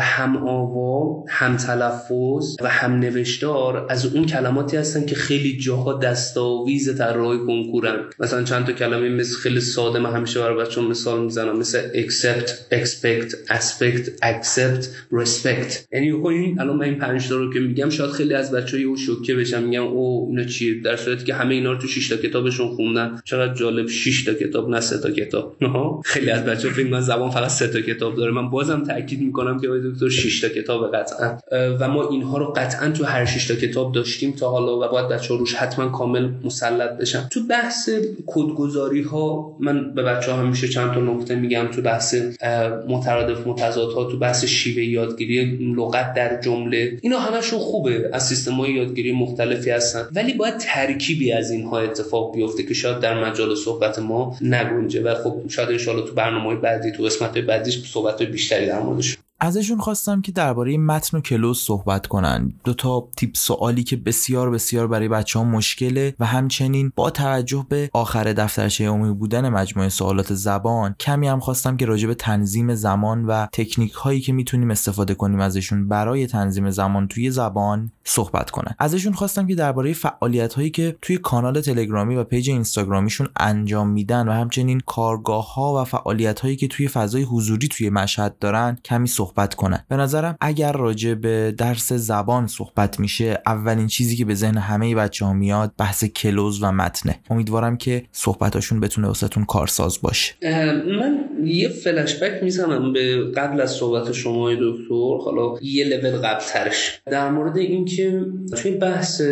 هم آوا، هم تلفظ و هم نوشتار از اون کلماتی هستن که خیلی جاها دستاویز طراح کنکورن. مثلا چند تا کلمه مثل خیلی ساده، من همیشه برای بچه‌ها مثال میزنم، مثل اکسپت، expect، aspect، accept، respect. یعنی این الان من این پنج تا رو که میگم شاید خیلی از بچه‌ها یهو شوکه بشن، میگن او اینا چیه، در صورتی که همه اینا رو تو شش تا کتابشون خوندن. چقدر جالب، شش تا کتاب نه سه تا کتاب. خیلی از بچه‌ها فکر می‌کنن زبان فقط سه تا کتاب داره. من بازم تاکید میکنم که آقای دکتر شش تا کتاب قطعا، و ما اینها رو قطعا تو هر شش تا کتاب داشتیم تا حالا و باید بچه‌ها روش حتما کامل مسلط بشن. تو بحث کدگذاری‌ها من به بچه‌ها همیشه چند تا نکته میگم، تو بحث مترادف متضادها، تو بحث شیوه یادگیری لغت در جمله، اینا همشون خوبه، از سیستم‌های یادگیری مختلفی هستن، ولی باید ترکیبی از اینها اتفاق بیفته که شاید در مجال صحبت ما نگنجه و خب شاید ان شاءالله تو برنامه‌های بعدی، تو قسمت‌های بعدیش صحبت بیشتری در موردش. ازشون خواستم که درباره متن و کلوز صحبت کنن، دو تا تیپ سوالی که بسیار بسیار برای بچه‌ها مشکله و همچنین با توجه به آخر دفترچه عمومی بودن مجموعه سوالات زبان، کمی هم خواستم که راجع به تنظیم زمان و تکنیک هایی که میتونیم استفاده کنیم ازشون برای تنظیم زمان توی زبان صحبت کنن. ازشون خواستم که درباره فعالیت هایی که توی کانال تلگرامی و پیج اینستاگرامیشون انجام میدن و همچنین کارگاه‌ها و فعالیت هایی که توی فضای حضوری توی مشهد دارن کمی صحبت کنن. به نظرم اگر راجع به درس زبان صحبت میشه، اولین چیزی که به ذهن همه بچه‌ها میاد بحث کلوز و متنه. امیدوارم که صحبتاشون بتونه واسهتون کارساز باشه. من یه فلش بک میزنم به قبل از صحبت شما دکتر، حالا یه لول قبل‌ترش، در مورد اینکه توی بحث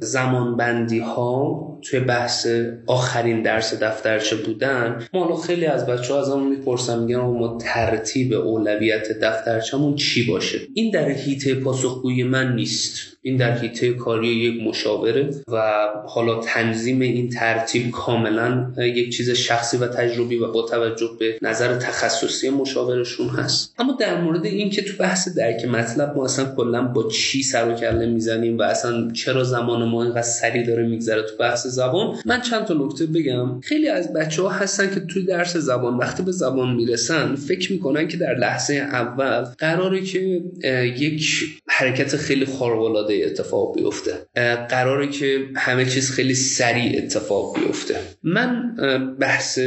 زمانبندی ها، توی بحث آخرین درس دفترچه بودن، ما الان خیلی از بچه‌ها ازمون میپرسن، میگن ما ترتیب اولویت دفترچمون چی باشه. این در حیطه پاسخگویی من نیست، این در حیطه کاری یک مشاوره و حالا تنظیم این ترتیب کاملا یک چیز شخصی و تجربی و با توجه به نظر تخصصی مشاورشون هست. اما در مورد این که تو بحث درک مطلب ما اصلا کلا با چی سر و کله میزنیم و اصلا چرا زمان ما اینقدر سریع داره میگذره تو بحث زبان، من چند تا نکته بگم. خیلی از بچه‌ها هستن که تو درس زبان وقتی به زبان میرسن فکر میکنن که در لحظه اول قراره که یک حرکت خیلی خارق‌العاده اتفاق بیفته، قراره که همه چیز خیلی سریع اتفاق بیفته. من بحث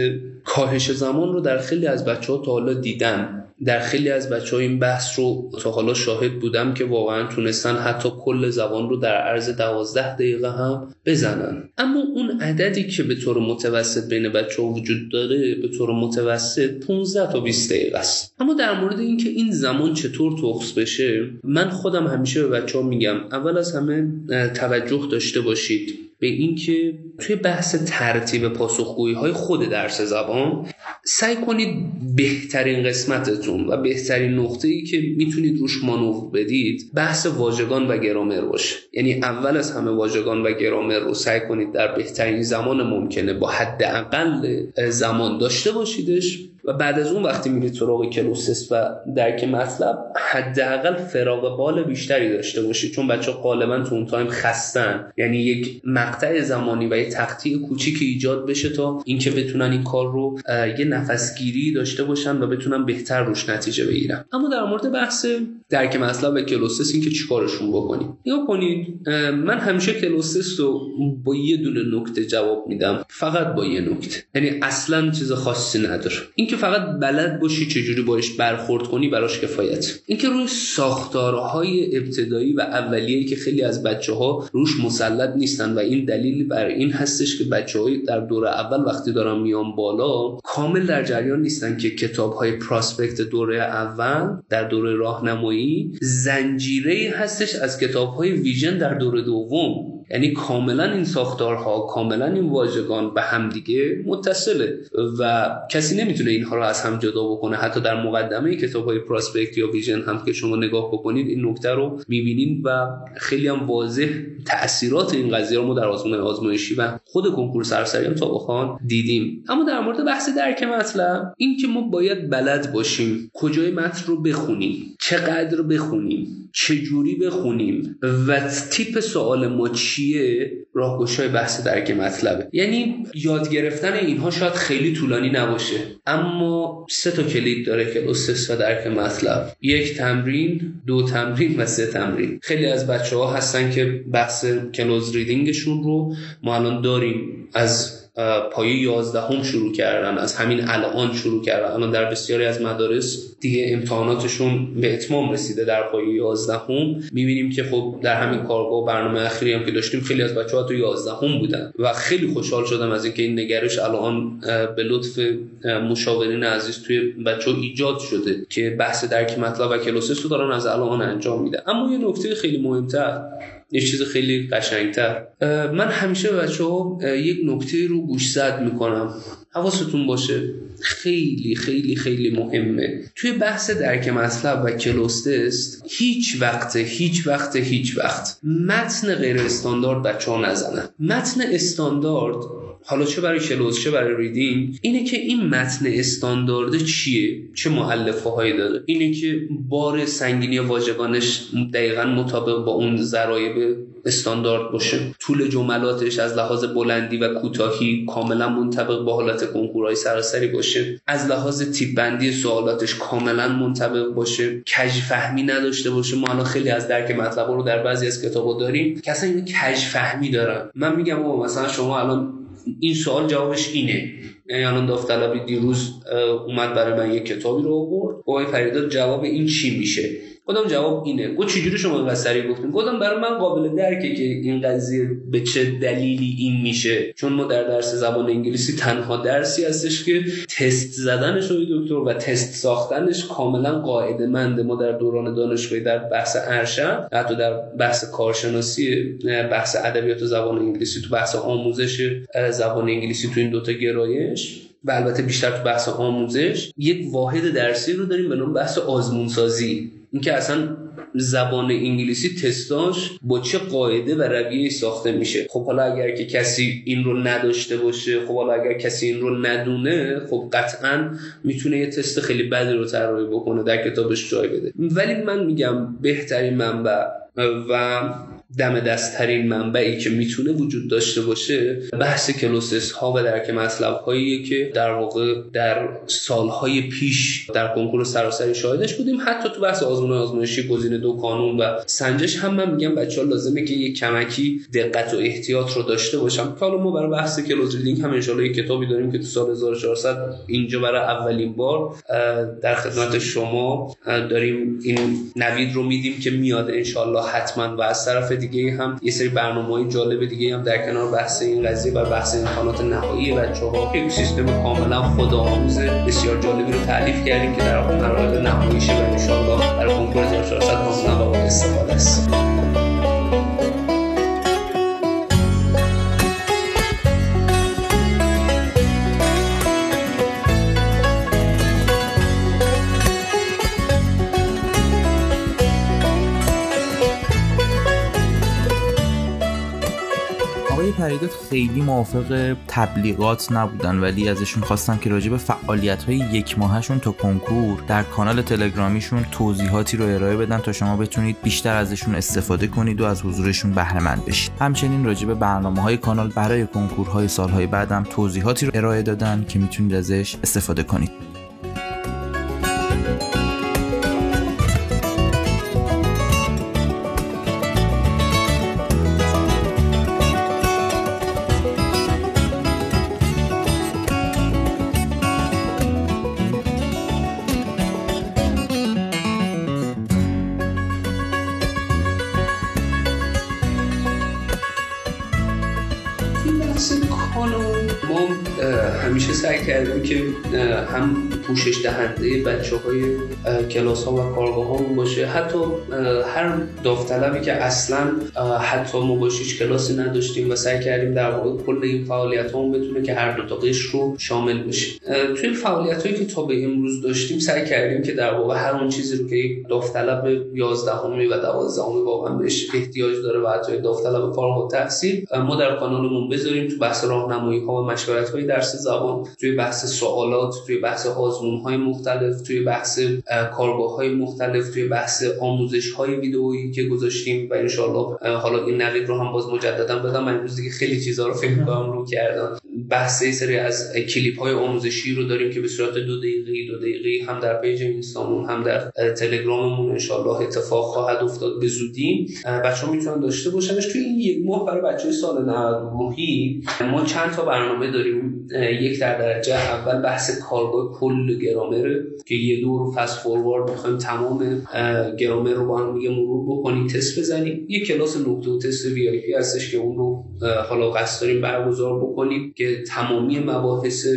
کاهش زمان رو در خیلی از بچه‌ها تا حالا دیدم، در خیلی از بچه‌ها این بحث رو تا حالا شاهد بودم که واقعا تونستن حتی کل زبان رو در عرض دوازده دقیقه هم بزنن. اما اون عددی که به طور متوسط بین بچه‌ها وجود داره به طور متوسط پانزده تا بیست دقیقه است. اما در مورد اینکه این زمان چطور تخص بشه، من خودم همیشه به بچه‌ها میگم اول از همه توجه داشته باشید به اینکه توی بحث ترتیب پاسخگویی‌های خود درس زبان سعی کنید بهترین قسمتتون و بهترین نقطه‌ای که میتونید روش مانور بدید بحث واژگان و گرامر باشه. یعنی اول از همه واژگان و گرامر رو سعی کنید در بهترین زمان ممکنه با حداقل زمان داشته باشیدش و بعد از اون وقتی میرید سراغ کلوسس و درک مطلب حداقل فراغ بال بیشتری داشته باشید، چون بچه‌ها غالبا تو اون تایم خستن. یعنی یک مقطع زمانی و یه تقطیع کوچیک ایجاد بشه تا اینکه بتونن این کار رو یه نفسگیری داشته باشن و بتونن بهتر روش نتیجه بگیرن. اما در مورد بحث درک مطلب و کلوسس اینکه چیکارشون بکنید، نگاه کنید، من همیشه کلوسس رو با یه دونه نکته جواب میدم، فقط با یه نکته. یعنی اصلا چیز خاصی نداره، اینکه فقط بلد باشی چجوری باش برخورد کنی براش کفایت. اینکه روی ساختارهای ابتدایی و اولیه‌ای که خیلی از بچه‌ها روش مسلط نیستن و این دلیل بر این هستش که بچه‌های در دوره اول وقتی دارن میان بالا کامل در جریان نیستن که کتاب‌های پراسپکت دوره اول در دوره راهنمایی زنجیره‌ای هستش از کتاب‌های ویژن در دوره دوم. یعنی کاملا این ساختارها، کاملا این واژگان به هم دیگه متصله و کسی نمیتونه اینها رو از هم جدا بکنه. حتی در مقدمه کتاب‌های پراسپکت یا ویژن هم که شما نگاه بکنید این نکته رو می‌بینید و خیلی هم واضح تأثیرات این قضیه رو ما در آزمون آزمایشی و خود کنکور سرسری هم تا بخوان دیدیم. اما در مورد بحث درک مطلب، این که ما باید بلد باشیم کجای متن رو بخونیم، چقدر بخونیم، چجوری بخونیم و تیپ سوال ما چیه، راهگشای بحث درک مطلبه. یعنی یاد گرفتن اینها شاید خیلی طولانی نباشه، اما سه تا کلید داره کلوسس و درک مطلب: یک تمرین، دو تمرین و سه تمرین. خیلی از بچه‌ها هستن که بحث کلوز ریدینگشون رو ما الان داریم از پایه یازدهم شروع کردن، از همین الان شروع کردن. الان در بسیاری از مدارس دیگه امتحاناتشون به اتمام رسیده در پایه یازدهم. می‌بینیم که خب در همین کارگاه برنامه اخیری هم که داشتیم خیلی از بچه‌ها تو یازدهم بودن و خیلی خوشحال شدم از اینکه این نگرش الان به لطف مشاورین عزیز توی بچه‌ها ایجاد شده که بحث درک مطلب و کلوسس رو دارن از الان انجام میدن. اما یه نکته خیلی مهم‌تر، یه چیز خیلی قشنگتر، من همیشه بچه‌ها یک نکته رو گوشزد میکنم، حواستون باشه، خیلی خیلی خیلی مهمه. توی بحث درک مطلب و کلوسس هیچ وقت هیچ وقت هیچ وقت متن غیر استاندارد بچه‌ها نزنن. متن استاندارد، حالا چه برای کلوز چه برای ریدینگ، اینه که این متن استاندارد چیه، چه مؤلفه‌هایی داره، اینه که بار سنگینی واژگانش دقیقاً مطابق با اون ضرایب استاندارد باشه، طول جملاتش از لحاظ بلندی و کوتاهی کاملا منطبق با حالت کنکورهای سراسری باشه، از لحاظ تیپ بندی سوالاتش کاملا منطبق باشه، کج فهمی نداشته باشه. ما الان خیلی از درک مطلب رو در بعضی از کتاب‌ها داریم که اصلا اینو کج فهمی دارن. من میگم آقا مثلا شما الان این سوال جوابش اینه. یعنی الان داوطلبی دیروز اومد برای من یک کتابی رو آورد، آقای پریداد جواب این چی میشه؟ گفتم جواب اینه. گفت چجوری شما اینقدر سریع گفتین؟ گفتم برای من قابل درکه که این قضیه به چه دلیلی این میشه، چون ما در درس زبان انگلیسی تنها درسی هستش که تست زدنش روی دکتر و تست ساختنش کاملا قاعده‌منده. ما در دوران دانشگاهی در بحث ارشد، حتی در بحث کارشناسی، بحث ادبیات زبان انگلیسی، تو بحث آموزش زبان انگلیسی، تو این دو تا گرایش و البته بیشتر تو بحث آموزش، یک واحد درسی رو داریم به نام بحث آزمون‌سازی. اینکه اصلا زبان انگلیسی تستاش با چه قاعده و رویه‌ای ساخته میشه. خب حالا اگر که کسی این رو نداشته باشه، خب حالا اگر کسی این رو ندونه، خب قطعاً میتونه یه تست خیلی بدی رو طراحی بکنه، در کتابش جای بده. ولی من میگم بهترین منبع و دم دست ترین منبعی که میتونه وجود داشته باشه بحث کلوسس ها و درک مطلب هایی که در واقع در سالهای پیش در کنکور سراسری شاهدش بودیم. حتی تو بحث آزمون آزمایشی گزینه دو قانون و سنجش هم من میگم بچه‌ها لازمه که یک کمکی دقت و احتیاط رو داشته باشم. حالا ما برای بحث کلوز ریدینگ هم ان شاءالله یک کتابی داریم که تو سال هزار و چهارصد اینجا برای اولین بار در خدمت شما داریم این نوید رو میدیم که میاد ان شاءالله حتما. و از طرف دیگه هم یه سری برنامه‌های جالب دیگه هم در کنار بحث این قضیه و بحث امتحانات نهایی بچه‌ها یک سیستم کاملا خودآموز بسیار جالبی رو تعریف کردیم که در واقع قرار نهاییشه و ان شاءالله برای کنکور هزار و چهارصد هم قابل استفاده است. پریداد خیلی موافق تبلیغات نبودن ولی ازشون خواستم که راجع به فعالیت‌های یک ماهشون تا کنکور در کانال تلگرامیشون توضیحاتی رو ارائه بدن تا شما بتونید بیشتر ازشون استفاده کنید و از حضورشون بهره مند بشید. همچنین راجع به برنامه‌های کانال برای کنکورهای سال‌های بعدم توضیحاتی رو ارائه دادن که میتونید ازش استفاده کنید. سعی کردم که هم پوشش دهنده بچه‌های کلاس‌ها و کارگاه‌هامون باشه. حتی هر داوطلبی که اصلاً حتی ما باش هیچ کلاسی نداشتیم و سعی کردیم در واقع کل این فعالیت‌هامون بتونه که هر دو تا قشر رو شامل بشه. توی فعالیت‌هایی که تا به امروز داشتیم سعی کردیم که در واقع هر اون چیزی رو که یک داوطلب یازدهمی و دوازدهمی واقعاً بهش احتیاج داره و حتی داوطلب فارغ التحصیل ما در کانالمون بذاریم. تو بحث راهنمایی‌ها و مشورت‌های درس زبان، توی بحث سوالات، توی بحث آزمون‌های مختلف، توی بحث کارگاه‌های مختلف، توی بحث آموزش‌های ویدئویی که گذاشتیم و انشالله حالا این نوید رو هم باز مجددا بدم. من امروز دیگه خیلی چیزا رو فکر می‌کنم رو کردم. بحث سری از کلیپ‌های آموزشی رو داریم که به صورت دو دقیقه‌ای دو دقیقه‌ای هم در پیج اینستامون هم در تلگراممون انشالله اتفاق خواهد افتاد به زودی. بچه‌ها می‌تونن داشته باشنش. توی این یک ماه برای بچه‌های سال نود ما چند تا برنامه داریم. یک در درجه اول بحث کارگاه کل گرامره که یه دور فست فوروارد میخوایم تمام گرامر رو با هم دیگه مرور بکنیم، تست بزنیم. یه کلاس نکته و تست وی آی پی هستش که اون رو حالا قصد داریم برگزار بکنیم که تمامی مباحث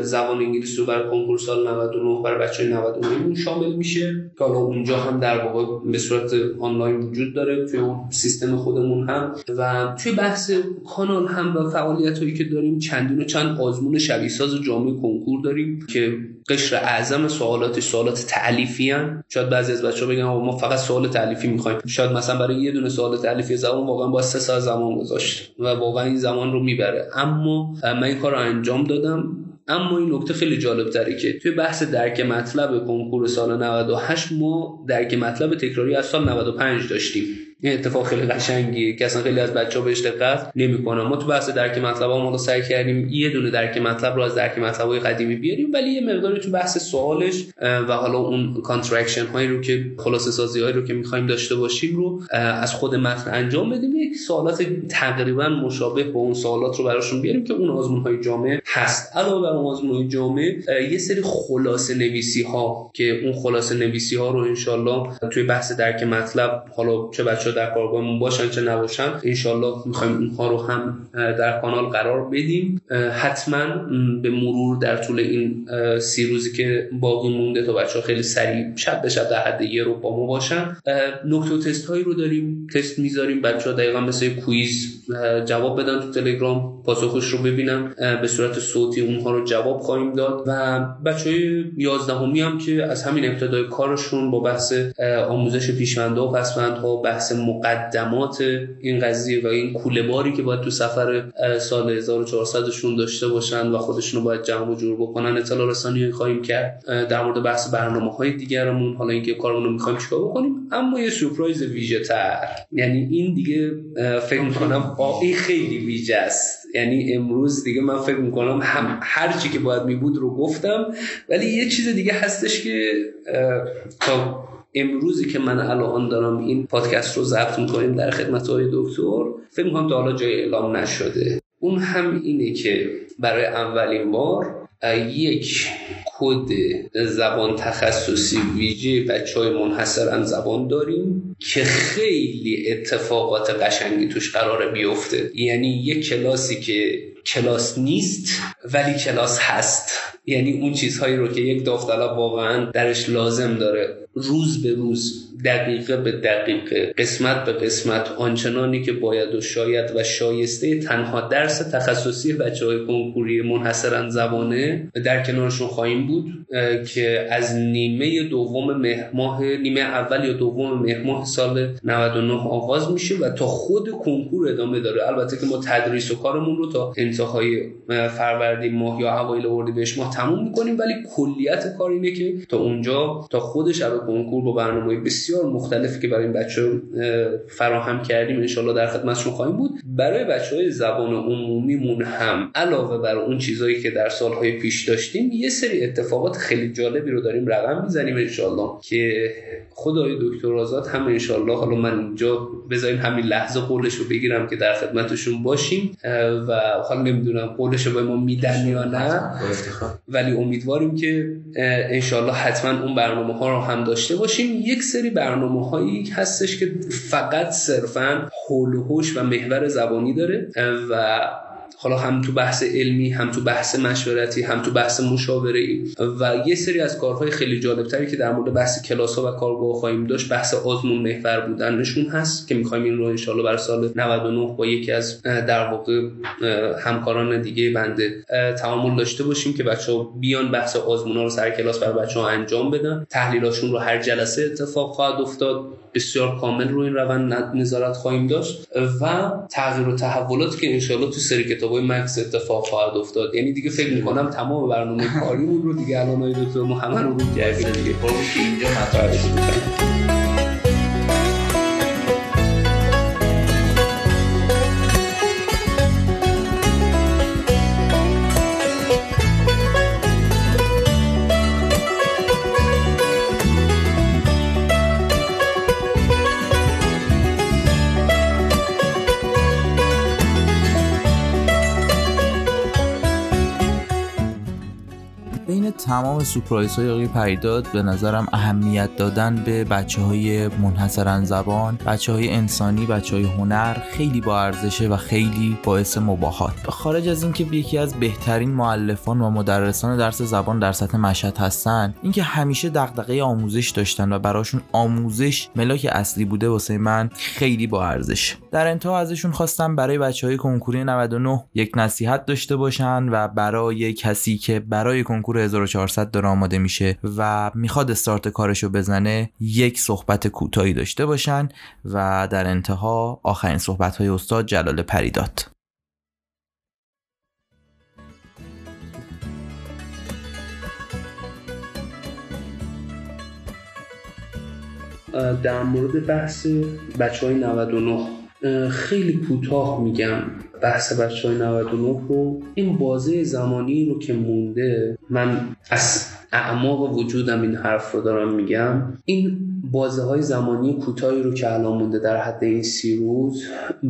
زبان انگلیسی رو برای کنکور سال نود و نه برای بچه‌های نود و نه اون شامل میشه که حالا اونجا هم در واقع به صورت آنلاین وجود داره توی اون سیستم خودمون هم. و توی بحث کانال هم و فعالیتایی که داریم چندین چند آزمون شبیه ساز جامعه کنکور داریم که قشر اعظم سوالات سوالات تألیفی هستند. شاید بعضی از بچه‌ها بگن ما فقط سوال تألیفی می‌خوایم. شاید مثلا برای یه دونه سوال تألیفی زبان واقعا با سه ساعت زمان گذاشت و واقعا این زمان رو میبره. اما من این کار رو انجام دادم. اما این نکته خیلی جالب تره که توی بحث درک مطلب کنکور سال نود و هشت ما درک مطلب تکراری از سال نود و پنج داشتیم. این اتفاق خیلی قشنگیه که اصلا خیلی از بچه‌ها بهش دقت نمی‌کنن. ما تو بحث درک مطلب‌ها ما سعی کردیم یه دونه درک مطلب رو از درک مطلب‌های قدیمی بیاریم ولی یه مقداری تو بحث سوالش و حالا اون کانترکشن هایی رو که خلاصه سازی‌هایی رو که می‌خوایم داشته باشیم رو از خود متن انجام بدیم. یک سوالات تقریبا مشابه با اون سوالات رو براشون بیاریم که اون آزمون‌های جامع هست. علاوه بر آزمون‌های جامع یه سری خلاصه نویسی‌ها که اون خلاصه نویسی‌ها رو انشالله توی بحث درک مطلب حالا چه بچه‌ها در کارگاهمون باشن چه نباشن انشالله میخوایم اونها رو هم در کانال قرار بدیم. حتما به مرور در طول این سی روزی که باقی مونده تا بچه‌ها خیلی سریع شب به شب در حد یه رو با ما باشن. نکته و تست هایی رو داریم، تست میذاریم بچه‌ها دقیقاً مثل کویز جواب بدن تو تلگرام، پاسخش رو ببینن، به صورت صوتی اونها رو جواب خواهیم داد. و بچه‌های یازدهمی هم که از همین ابتدای کارشون با بحث آموزش پیشوندها و پسوندها، بحث مقدمات این قضیه و این کوله‌باری که باید تو سفر سال هزار و چهارصد شون داشته باشن و خودشونو باید جمع و جور بکنن. اطلاع رسانی خواهیم کرد در مورد بحث برنامه‌های دیگرمون، حالا اینکه کارمون رو می‌خوایم چیکار بکنیم. اما یه سورپرایز ویژه‌تر، یعنی این دیگه فکر می‌کنم واقعاً خیلی ویژه است. یعنی امروز دیگه من فکر می‌کنم هم هر چی که باید می‌بود رو گفتم، ولی یه چیز دیگه هستش که تا امروزی که من الان دارم این پادکست رو ضبط می‌کنیم در خدمت آقای دکتر، فکر می‌کنم تا حالا جای اعلام نشده. اون هم اینه که برای اولین بار یک کد زبان تخصصی ویژه بچه‌های منحصراً زبان داریم که خیلی اتفاقات قشنگی توش قراره بیفته. یعنی یک کلاسی که کلاس نیست ولی کلاس هست، یعنی اون چیزهایی رو که یک داوطلب واقعا درش لازم داره روز به روز، دقیقه به دقیقه، قسمت به قسمت، آنچنانی که باید و شاید و شایسته تنها درس تخصصی بچه‌های کنکوری منحصراً زبانه در کنارشون خواهیم بود که از نیمه دوم مهماه نیمه اول یا دوم مهماه سال نود و نه آغاز میشه و تا خود کنکور ادامه داره. البته که ما تدریس و کارمون رو تا انتهای فروردین ماه یا اوایل اردیبهشت ماه تموم می‌کنیم، ولی کلیت کار اینه که تا اونجا تا خود شب کنکور با برنامه‌های بسیار مختلفی که برای این بچه‌ها فراهم کردیم انشالله در خدمتشون خواهیم بود. برای بچه‌های زبان عمومیمون هم علاوه بر اون چیزایی که در سال‌های پیش داشتیم، یه سری اتفاقات خیلی جالبی رو داریم رقم می‌زنیم انشالله که خدای دکتر آزاد هم انشالله، حالا من اینجا بذاریم همین لحظه قولش رو بگیرم که در خدمتشون باشیم و حالا نمی‌دونم قولش رو به ما میدن یا نه، ولی امیدواریم که انشالله حتما اون برنامه‌ها رو هم داشته باشیم. یک سری برنامه‌هایی هستش که فقط صرفاً حول و حوش و محور زبانی داره و حالا هم تو بحث علمی، هم تو بحث مشورتی، هم تو بحث مشاوره‌ای و یه سری از کارهای خیلی جالبتری که در مورد بحث کلاس‌ها و کارگاه خواهیم داشت، بحث آزمون محور بودنشون هست که می‌خوایم این رو انشالله برای سال نود و نه با یکی از در واقع همکاران دیگه بنده تعامل داشته باشیم که بچه‌ها بیان بحث آزمون‌ها رو سر کلاس برای بچه‌ها انجام بدن. تحلیلاشون رو هر جلسه اتفاق خواهد افتاد، بسیار کامل رو این روند نظارت خواهیم داشت و تغییر و تحولات که انشالله تو سری کتاب‌های مکس اتفاق خواهد افتاد. یعنی دیگه فکر می‌کنم تمام برنامه کاریمون رو دیگه الان آقای دکتر محمد رو رو جریده دیگه کارو که اینجا مطرح شده. تمام سورپرایز های آقای پریداد به نظرم اهمیت دادن به بچه‌های منحصراً زبان، بچه‌های انسانی، بچه‌های هنر خیلی با ارزشه و خیلی باعث مباهات. خارج از اینکه یکی از بهترین مؤلفان و مدرسان درس زبان در سطح مشهد هستن، اینکه همیشه دغدغه آموزش داشتن و براشون آموزش ملاک اصلی بوده، واسه من خیلی با ارزشه. در انتها ازشون خواستم برای بچه‌های کنکوری نود و نه یک نصیحت داشته باشن و برای کسی که برای کنکور هزار و چهارصد داره آماده میشه و میخواد استارت کارشو بزنه یک صحبت کوتاهی داشته باشن و در انتها آخرین صحبت‌های استاد جلال پریداد. در مورد بحث بچه‌های نود و نه خیلی کوتاه میگم. بحث بچه‌های نود و نه رو، این بازه زمانی رو که مونده، من از اعماق وجودم این حرف رو دارم میگم، این بازه های زمانی کوتاهی رو که الان مونده در حد این سی روز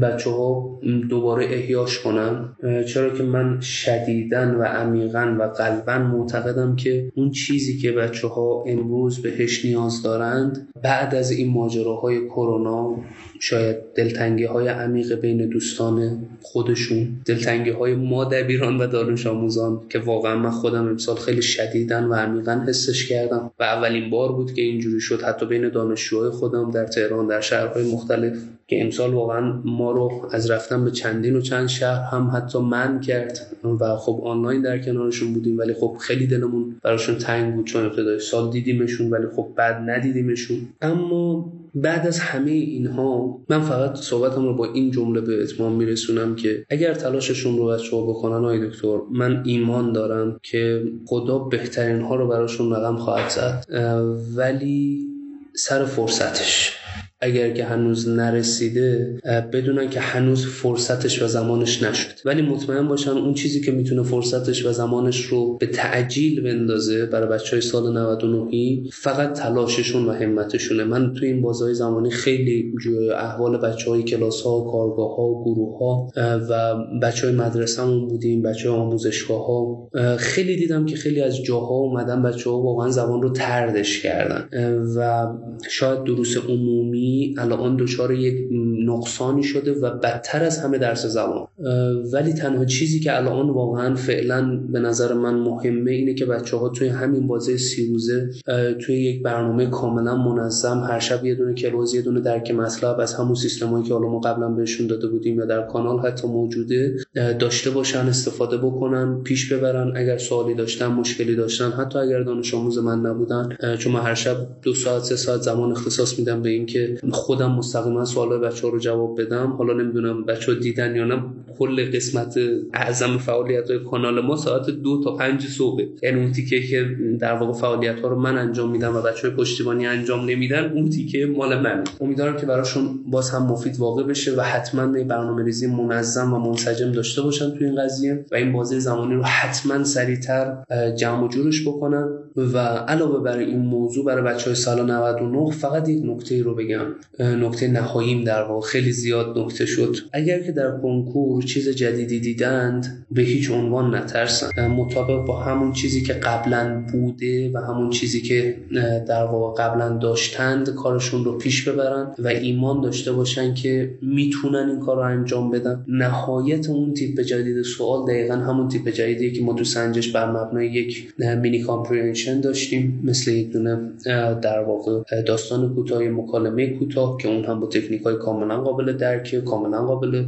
بچه‌ها دوباره احیاش کنن، چرا که من شدیداً و عمیقاً و قلباً معتقدم که اون چیزی که بچه‌ها امروز بهش نیاز دارند بعد از این ماجراهای کرونا، شاید دلتنگی‌های عمیق بین دوستانه خودشون، دلتنگی‌های ما دبیران و دانش آموزان که واقعا من خودم امسال خیلی شدیداً و عمیقاً حسش کردم و اولین بار بود که اینجوری شد، حتی بین بین دانشجوهای خودم در تهران در شهرهای مختلف که امسال واقعا ما رو از رفتن به چندین و چند شهر هم حتی منع کرد و خب آنلاین در کنارشون بودیم، ولی خب خیلی دلمون براشون تنگ بود چون ابتدای سال دیدیمشون ولی خب بعد ندیدیمشون. اما بعد از همه اینها من فقط صحبتم رو با این جمله به اتمام میرسونم که اگر تلاششون رو بچه‌ها بکنن آی دکتر، من ایمان دارم که خدا بهترین ها رو براشون رقم خواهد زد، ولی سر فرصتش اگر که هنوز نرسیده بدونن که هنوز فرصتش و زمانش نشد، ولی مطمئن باشن اون چیزی که میتونه فرصتش و زمانش رو به تعجیل بندازه برای بچهای سال نود و نه فقط تلاششون و همتشونه. من تو این بازهای زمانی خیلی جوی احوال بچهای کلاس‌ها، کارگاه‌ها، گروه‌ها و بچهای مدرسه‌مون بودیم، بچهای آموزشگاه‌ها، خیلی دیدم که خیلی از جاها اومدن بچه‌ها واقعا زبان رو تردش کردن و شاید دروس عمومی الان دچار یک نقصانی شده و بدتر از همه درس زبان. ولی تنها چیزی که الان واقعا فعلا به نظر من مهمه اینه که بچه‌ها توی همین بازه سی روزه توی یک برنامه کاملا منظم هر شب یه دونه کلاس، یه دونه درک مطلب از همون سیستمایی که حالا ما قبلا بهشون داده بودیم یا در کانال حتی موجوده داشته باشن، استفاده بکنن، پیش ببرن. اگر سوالی داشتن، مشکلی داشتن، حتی اگر دانش آموز من نبودن، چون من هر شب دو ساعت سه ساعت زمان اختصاص میدم به این که خودم مستقیما سوالای بچه‌ها رو جواب بدم. حالا نمیدونم بچه‌ها دیدن یا نه، کل قسمت اعظم فعالیت‌های کانال ما ساعت دو تا پنج صبح، یعنی اون تیکه که در واقع فعالیت‌ها رو من انجام میدم و بچه‌های پشتیبانی انجام نمیدن اون تیکه مال منه. امیدوارم که براشون باز هم مفید واقع بشه و حتما یه برنامه‌ریزی منظم و منسجم داشته باشن تو این قضیه و این بازه زمانی رو حتما سریعتر جمع و جورش بکنن. و علاوه بر این موضوع برای بچه‌های سال نود و نه فقط یک نکته رو بگم، نکته نهاییم در واقع خیلی زیاد نکته شد. اگر که در کنکور چیز جدیدی دیدند به هیچ عنوان نترسن، مطابق با همون چیزی که قبلا بوده و همون چیزی که در واقع قبلا داشتند کارشون رو پیش ببرن و ایمان داشته باشن که میتونن این کار رو انجام بدن. نهایت اون تیپ جدید سوال دقیقا همون تیپ جدیدی که ما تو سنجش بر مبنای یک مینی کامپریهنشن داشتیم، مثل یک دونه در واقع داستان کوتاه، مکالمه کوتاه که اون هم با تکنیک‌های کاملا قابل درکه، کاملا قابل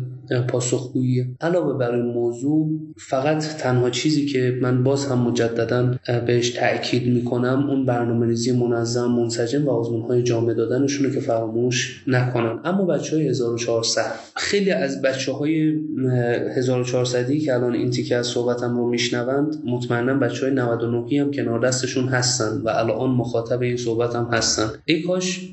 پاسخگویی. علاوه بر این موضوع فقط تنها چیزی که من باز هم مجددا بهش تأکید میکنم اون برنامه‌ریزی منظم، منسجم و آزمون‌های جامع دادنشونه که فراموش نکنن. اما بچهای هزار و چهارصد، خیلی از بچهای هزار و چهارصدی که الان این تیکه از صحبتم رو میشنوند مطمئنا بچهای نود و نه هم کنار دستشون هستن و الان مخاطب این صحبتم هستن. ای کاش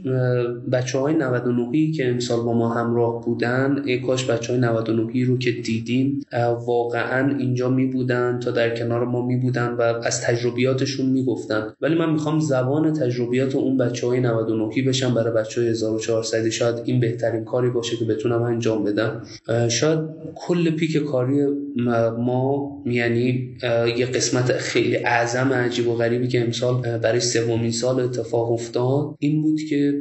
بچهای نود و نه که امسال با ما همراه بودن، ای کاش بچهای نود و نه رو که دیدیم واقعا اینجا می بودن، تا در کنار ما می بودن و از تجربیاتشون می گفتن. ولی من میخوام زبان تجربیات اون بچهای نود و نه بشم برای بچهای هزار و چهارصد. شاید این بهترین کاری باشه که بتونم انجام بدم. شاید کل پیک کاری ما، یعنی یه قسمت خیلی اعظم عجیب و غریبی که امسال برای سومین سال اتفاق افتاد این بود که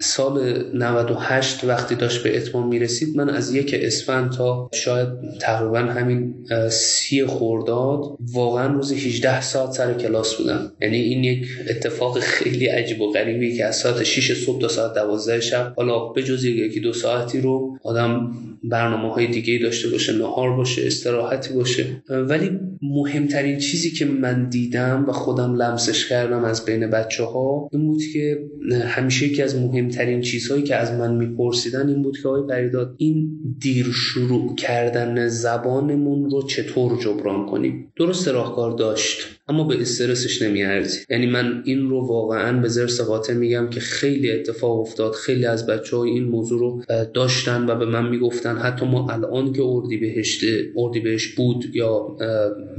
سال نود و هشت وقتی داشت به اتمام میرسید، من از یک اسفند تا شاید تقریبا همین سی خرداد واقعا روز هجده ساعت سر کلاس بودم. یعنی این یک اتفاق خیلی عجیب و غریبی که از ساعت شش صبح تا ساعت دوازده شب، حالا به جز یکی دو ساعتی رو آدم برنامه‌های دیگه‌ای داشته باشه، نهار باشه، استراحتی باشه، ولی مهمترین چیزی که من دیدم و خودم لمسش کردم از بین بچه‌ها این بود که همیشه یکی از مهمترین چیزهایی که از من میپرسیدن این بود که آقای پریداد این دیر شروع کردن زبانمون رو چطور جبران کنیم؟ درست راهکار داشت اما به استرسش نمیارزید. یعنی من این رو واقعا به ذرس قاطع میگم که خیلی اتفاق افتاد، خیلی از بچه‌ها این موضوع رو داشتن و به من میگفتن. حتی ما الان که اردیبهشت اردیبهشت بود یا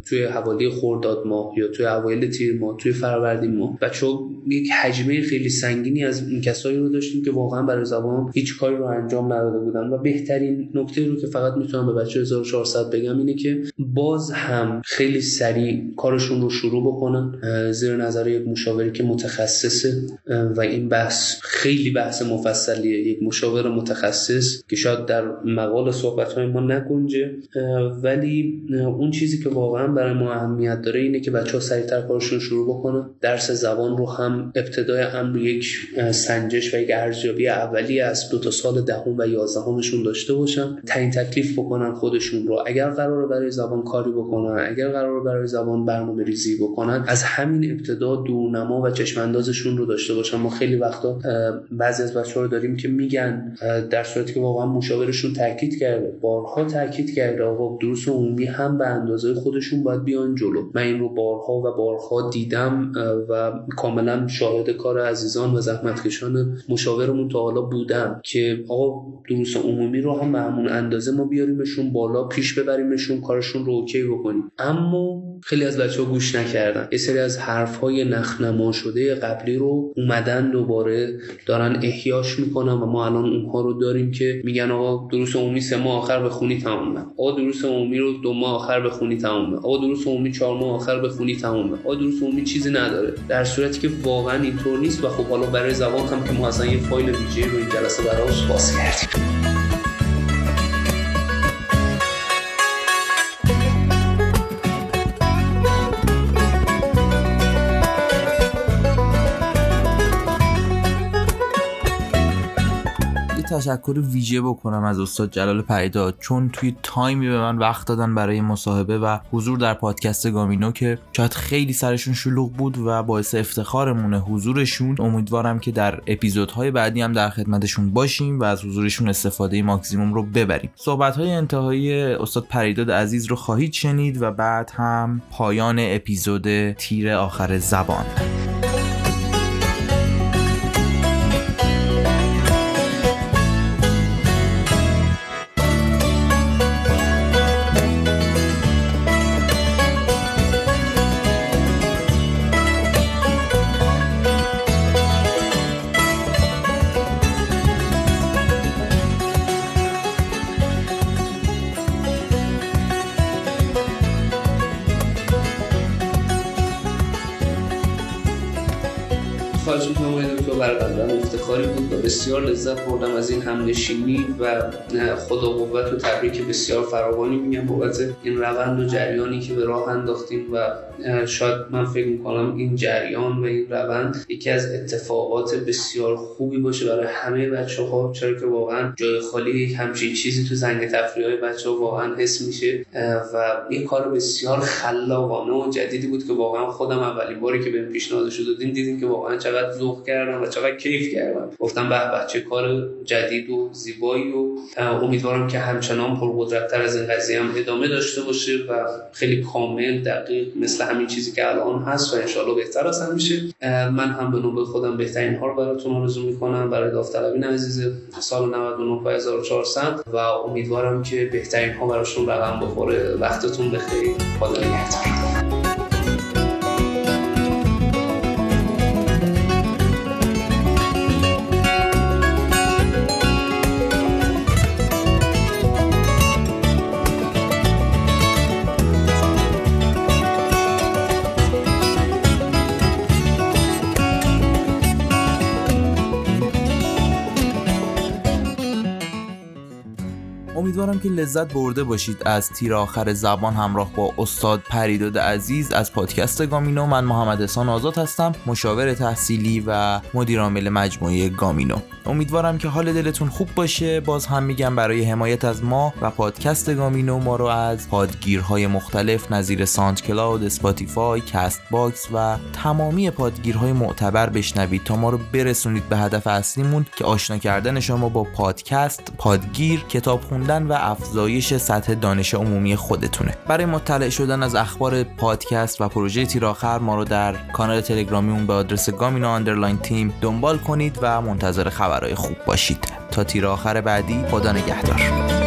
توی حوالی خرداد ماه یا توی اوایل تیر ماه، توی فروردین ماه، بچه‌ها یک حجمه خیلی سنگینی از این کسایی رو داشتیم که واقعا برای زبان هیچ کاری رو انجام نداده بودن. و بهترین نکته رو که فقط میتونم به بچه‌های هزار و چهارصد بگم اینه که باز هم خیلی سریع کارشون رو شروع بکنن زیر نظر یک مشاوری که متخصصه و این بحث خیلی بحث مفصلیه. یک مشاور متخصص که شاید در مقال صحبت‌های ما نگنجه، ولی اون چیزی که واقعا برای ما اهمیت داره اینه که بچه‌ها سریع‌تر کارشون شروع بکنن. درس زبان رو هم ابتدای هم یک سنجش و یک ارزیابی اولیه از دو تا سال دهم و یازدهمشون داشته باشن، تعیین تکلیف بکنن خودشون رو. اگر قراره برای زبان کاری بکنن، اگر قراره برای زبان برنامه‌ریزی بکنن، از همین ابتدا دورنما و چشم اندازشون رو داشته باشن. ما خیلی وقتا بعضی از بچه‌ها رو داریم که میگن، در صورتی که واقعا مشاورشون تاکید کرده، بارها تاکید کرده آقا دروس عمومی هم به اندازه خودشون باید بیان جلو. من این رو بارها و بارها دیدم و کاملا شاهد کار عزیزان و زحمتکشان مشاورمون تا حالا بودم که آقا دروس عمومی رو هم به همون اندازه ما بیاریمشون بالا، پیش ببریمشون، کارشون رو اوکی بکنیم. اما خیلی از بچه‌ها گوش نکردن، یه سری از حرف‌های نخنما شده قبلی رو اومدن دوباره دارن احیاش میکنن و ما الان اونها رو داریم که میگن آقا دروس عمومی سه ماه آخر بخونی تمومه، آقا دروس عمومی رو دو ماه آخر بخونی تمومه، آقا دروس عمومی چهار ماه آخر بخونی تمومه، آقا دروس عمومی چیزی نداره، در صورتی که واقعا اینطور نیست. و خب حالا برای زبان هم که ما اصلا یه فایل ویژه رو این جلسه براش باز کردیم. تشکر ویژه بکنم از استاد جلال پریداد، چون توی تایمی به من وقت دادن برای مصاحبه و حضور در پادکست گامینو که شاید خیلی سرشون شلوغ بود و باعث افتخارمونه حضورشون. امیدوارم که در اپیزودهای بعدی هم در خدمتشون باشیم و از حضورشون استفاده ماکسیموم رو ببریم. صحبت‌های انتهایی استاد پریداد عزیز رو خواهید شنید و بعد هم پایان اپیزود تیر آخر زبان. بسیار لذت بردم از این همنشینی و خدا قوت و تبریک بسیار فراوانی میگم بابت این روند و جریانی که به راه انداختیم و شاید من فکر میکنم این جریان و این روند یکی از اتفاقات بسیار خوبی باشه برای همه بچه‌ها، چرا که واقعا جای خالی یک همچین چیزی تو زنگ تفریح‌های بچه‌ها واقعا حس میشه و این کار بسیار خلاقانه و جدیدی بود که واقعا خودم اولین باری که بهم پیشنهادش دادین دیدین که واقعا چقدر ذوق کردم و چقدر کیف کردم، گفتم بچه کار جدید و زیبایی و امیدوارم که همچنان پرقدرت‌تر از این قضیه هم ادامه داشته باشه و خیلی کامل دقیق مثل همین چیزی که الان هست و انشالله بهتر از هم میشه. من هم به نوبه خودم بهترین ها رو براتون آرزو میکنم برای داوطلبین عزیز سال نود و نه هزار و چهارصد و امیدوارم که بهترین ها براشون رقم بخوره. وقتتون بخیر، خدا نگهدار. امیدوارم که لذت برده باشید از تیر آخر زبان همراه با استاد پریداد عزیز از پادکست گامینو. من محمد حسان آزاد هستم، مشاور تحصیلی و مدیر عامل مجموعه گامینو. امیدوارم که حال دلتون خوب باشه. باز هم میگم برای حمایت از ما و پادکست گامینو ما رو از پادگیرهای مختلف نظیر سانچ کلود، اسپاتیفای، کاست باکس و تمامی پادگیرهای معتبر بشنوید تا ما رو برسونید به هدف اصلیمون که آشنا کردن شما با پادکست، پادگیر، کتاب خوندن و افزایش سطح دانش عمومی خودتونه. برای مطلع شدن از اخبار پادکست و پروژه تیر آخر ما رو در کانال تلگرامیمون به آدرس گامینو اندرلاین تیم دنبال کنید و منتظر خبرهای خوب باشید. تا تیر آخر بعدی، خدا نگهدار.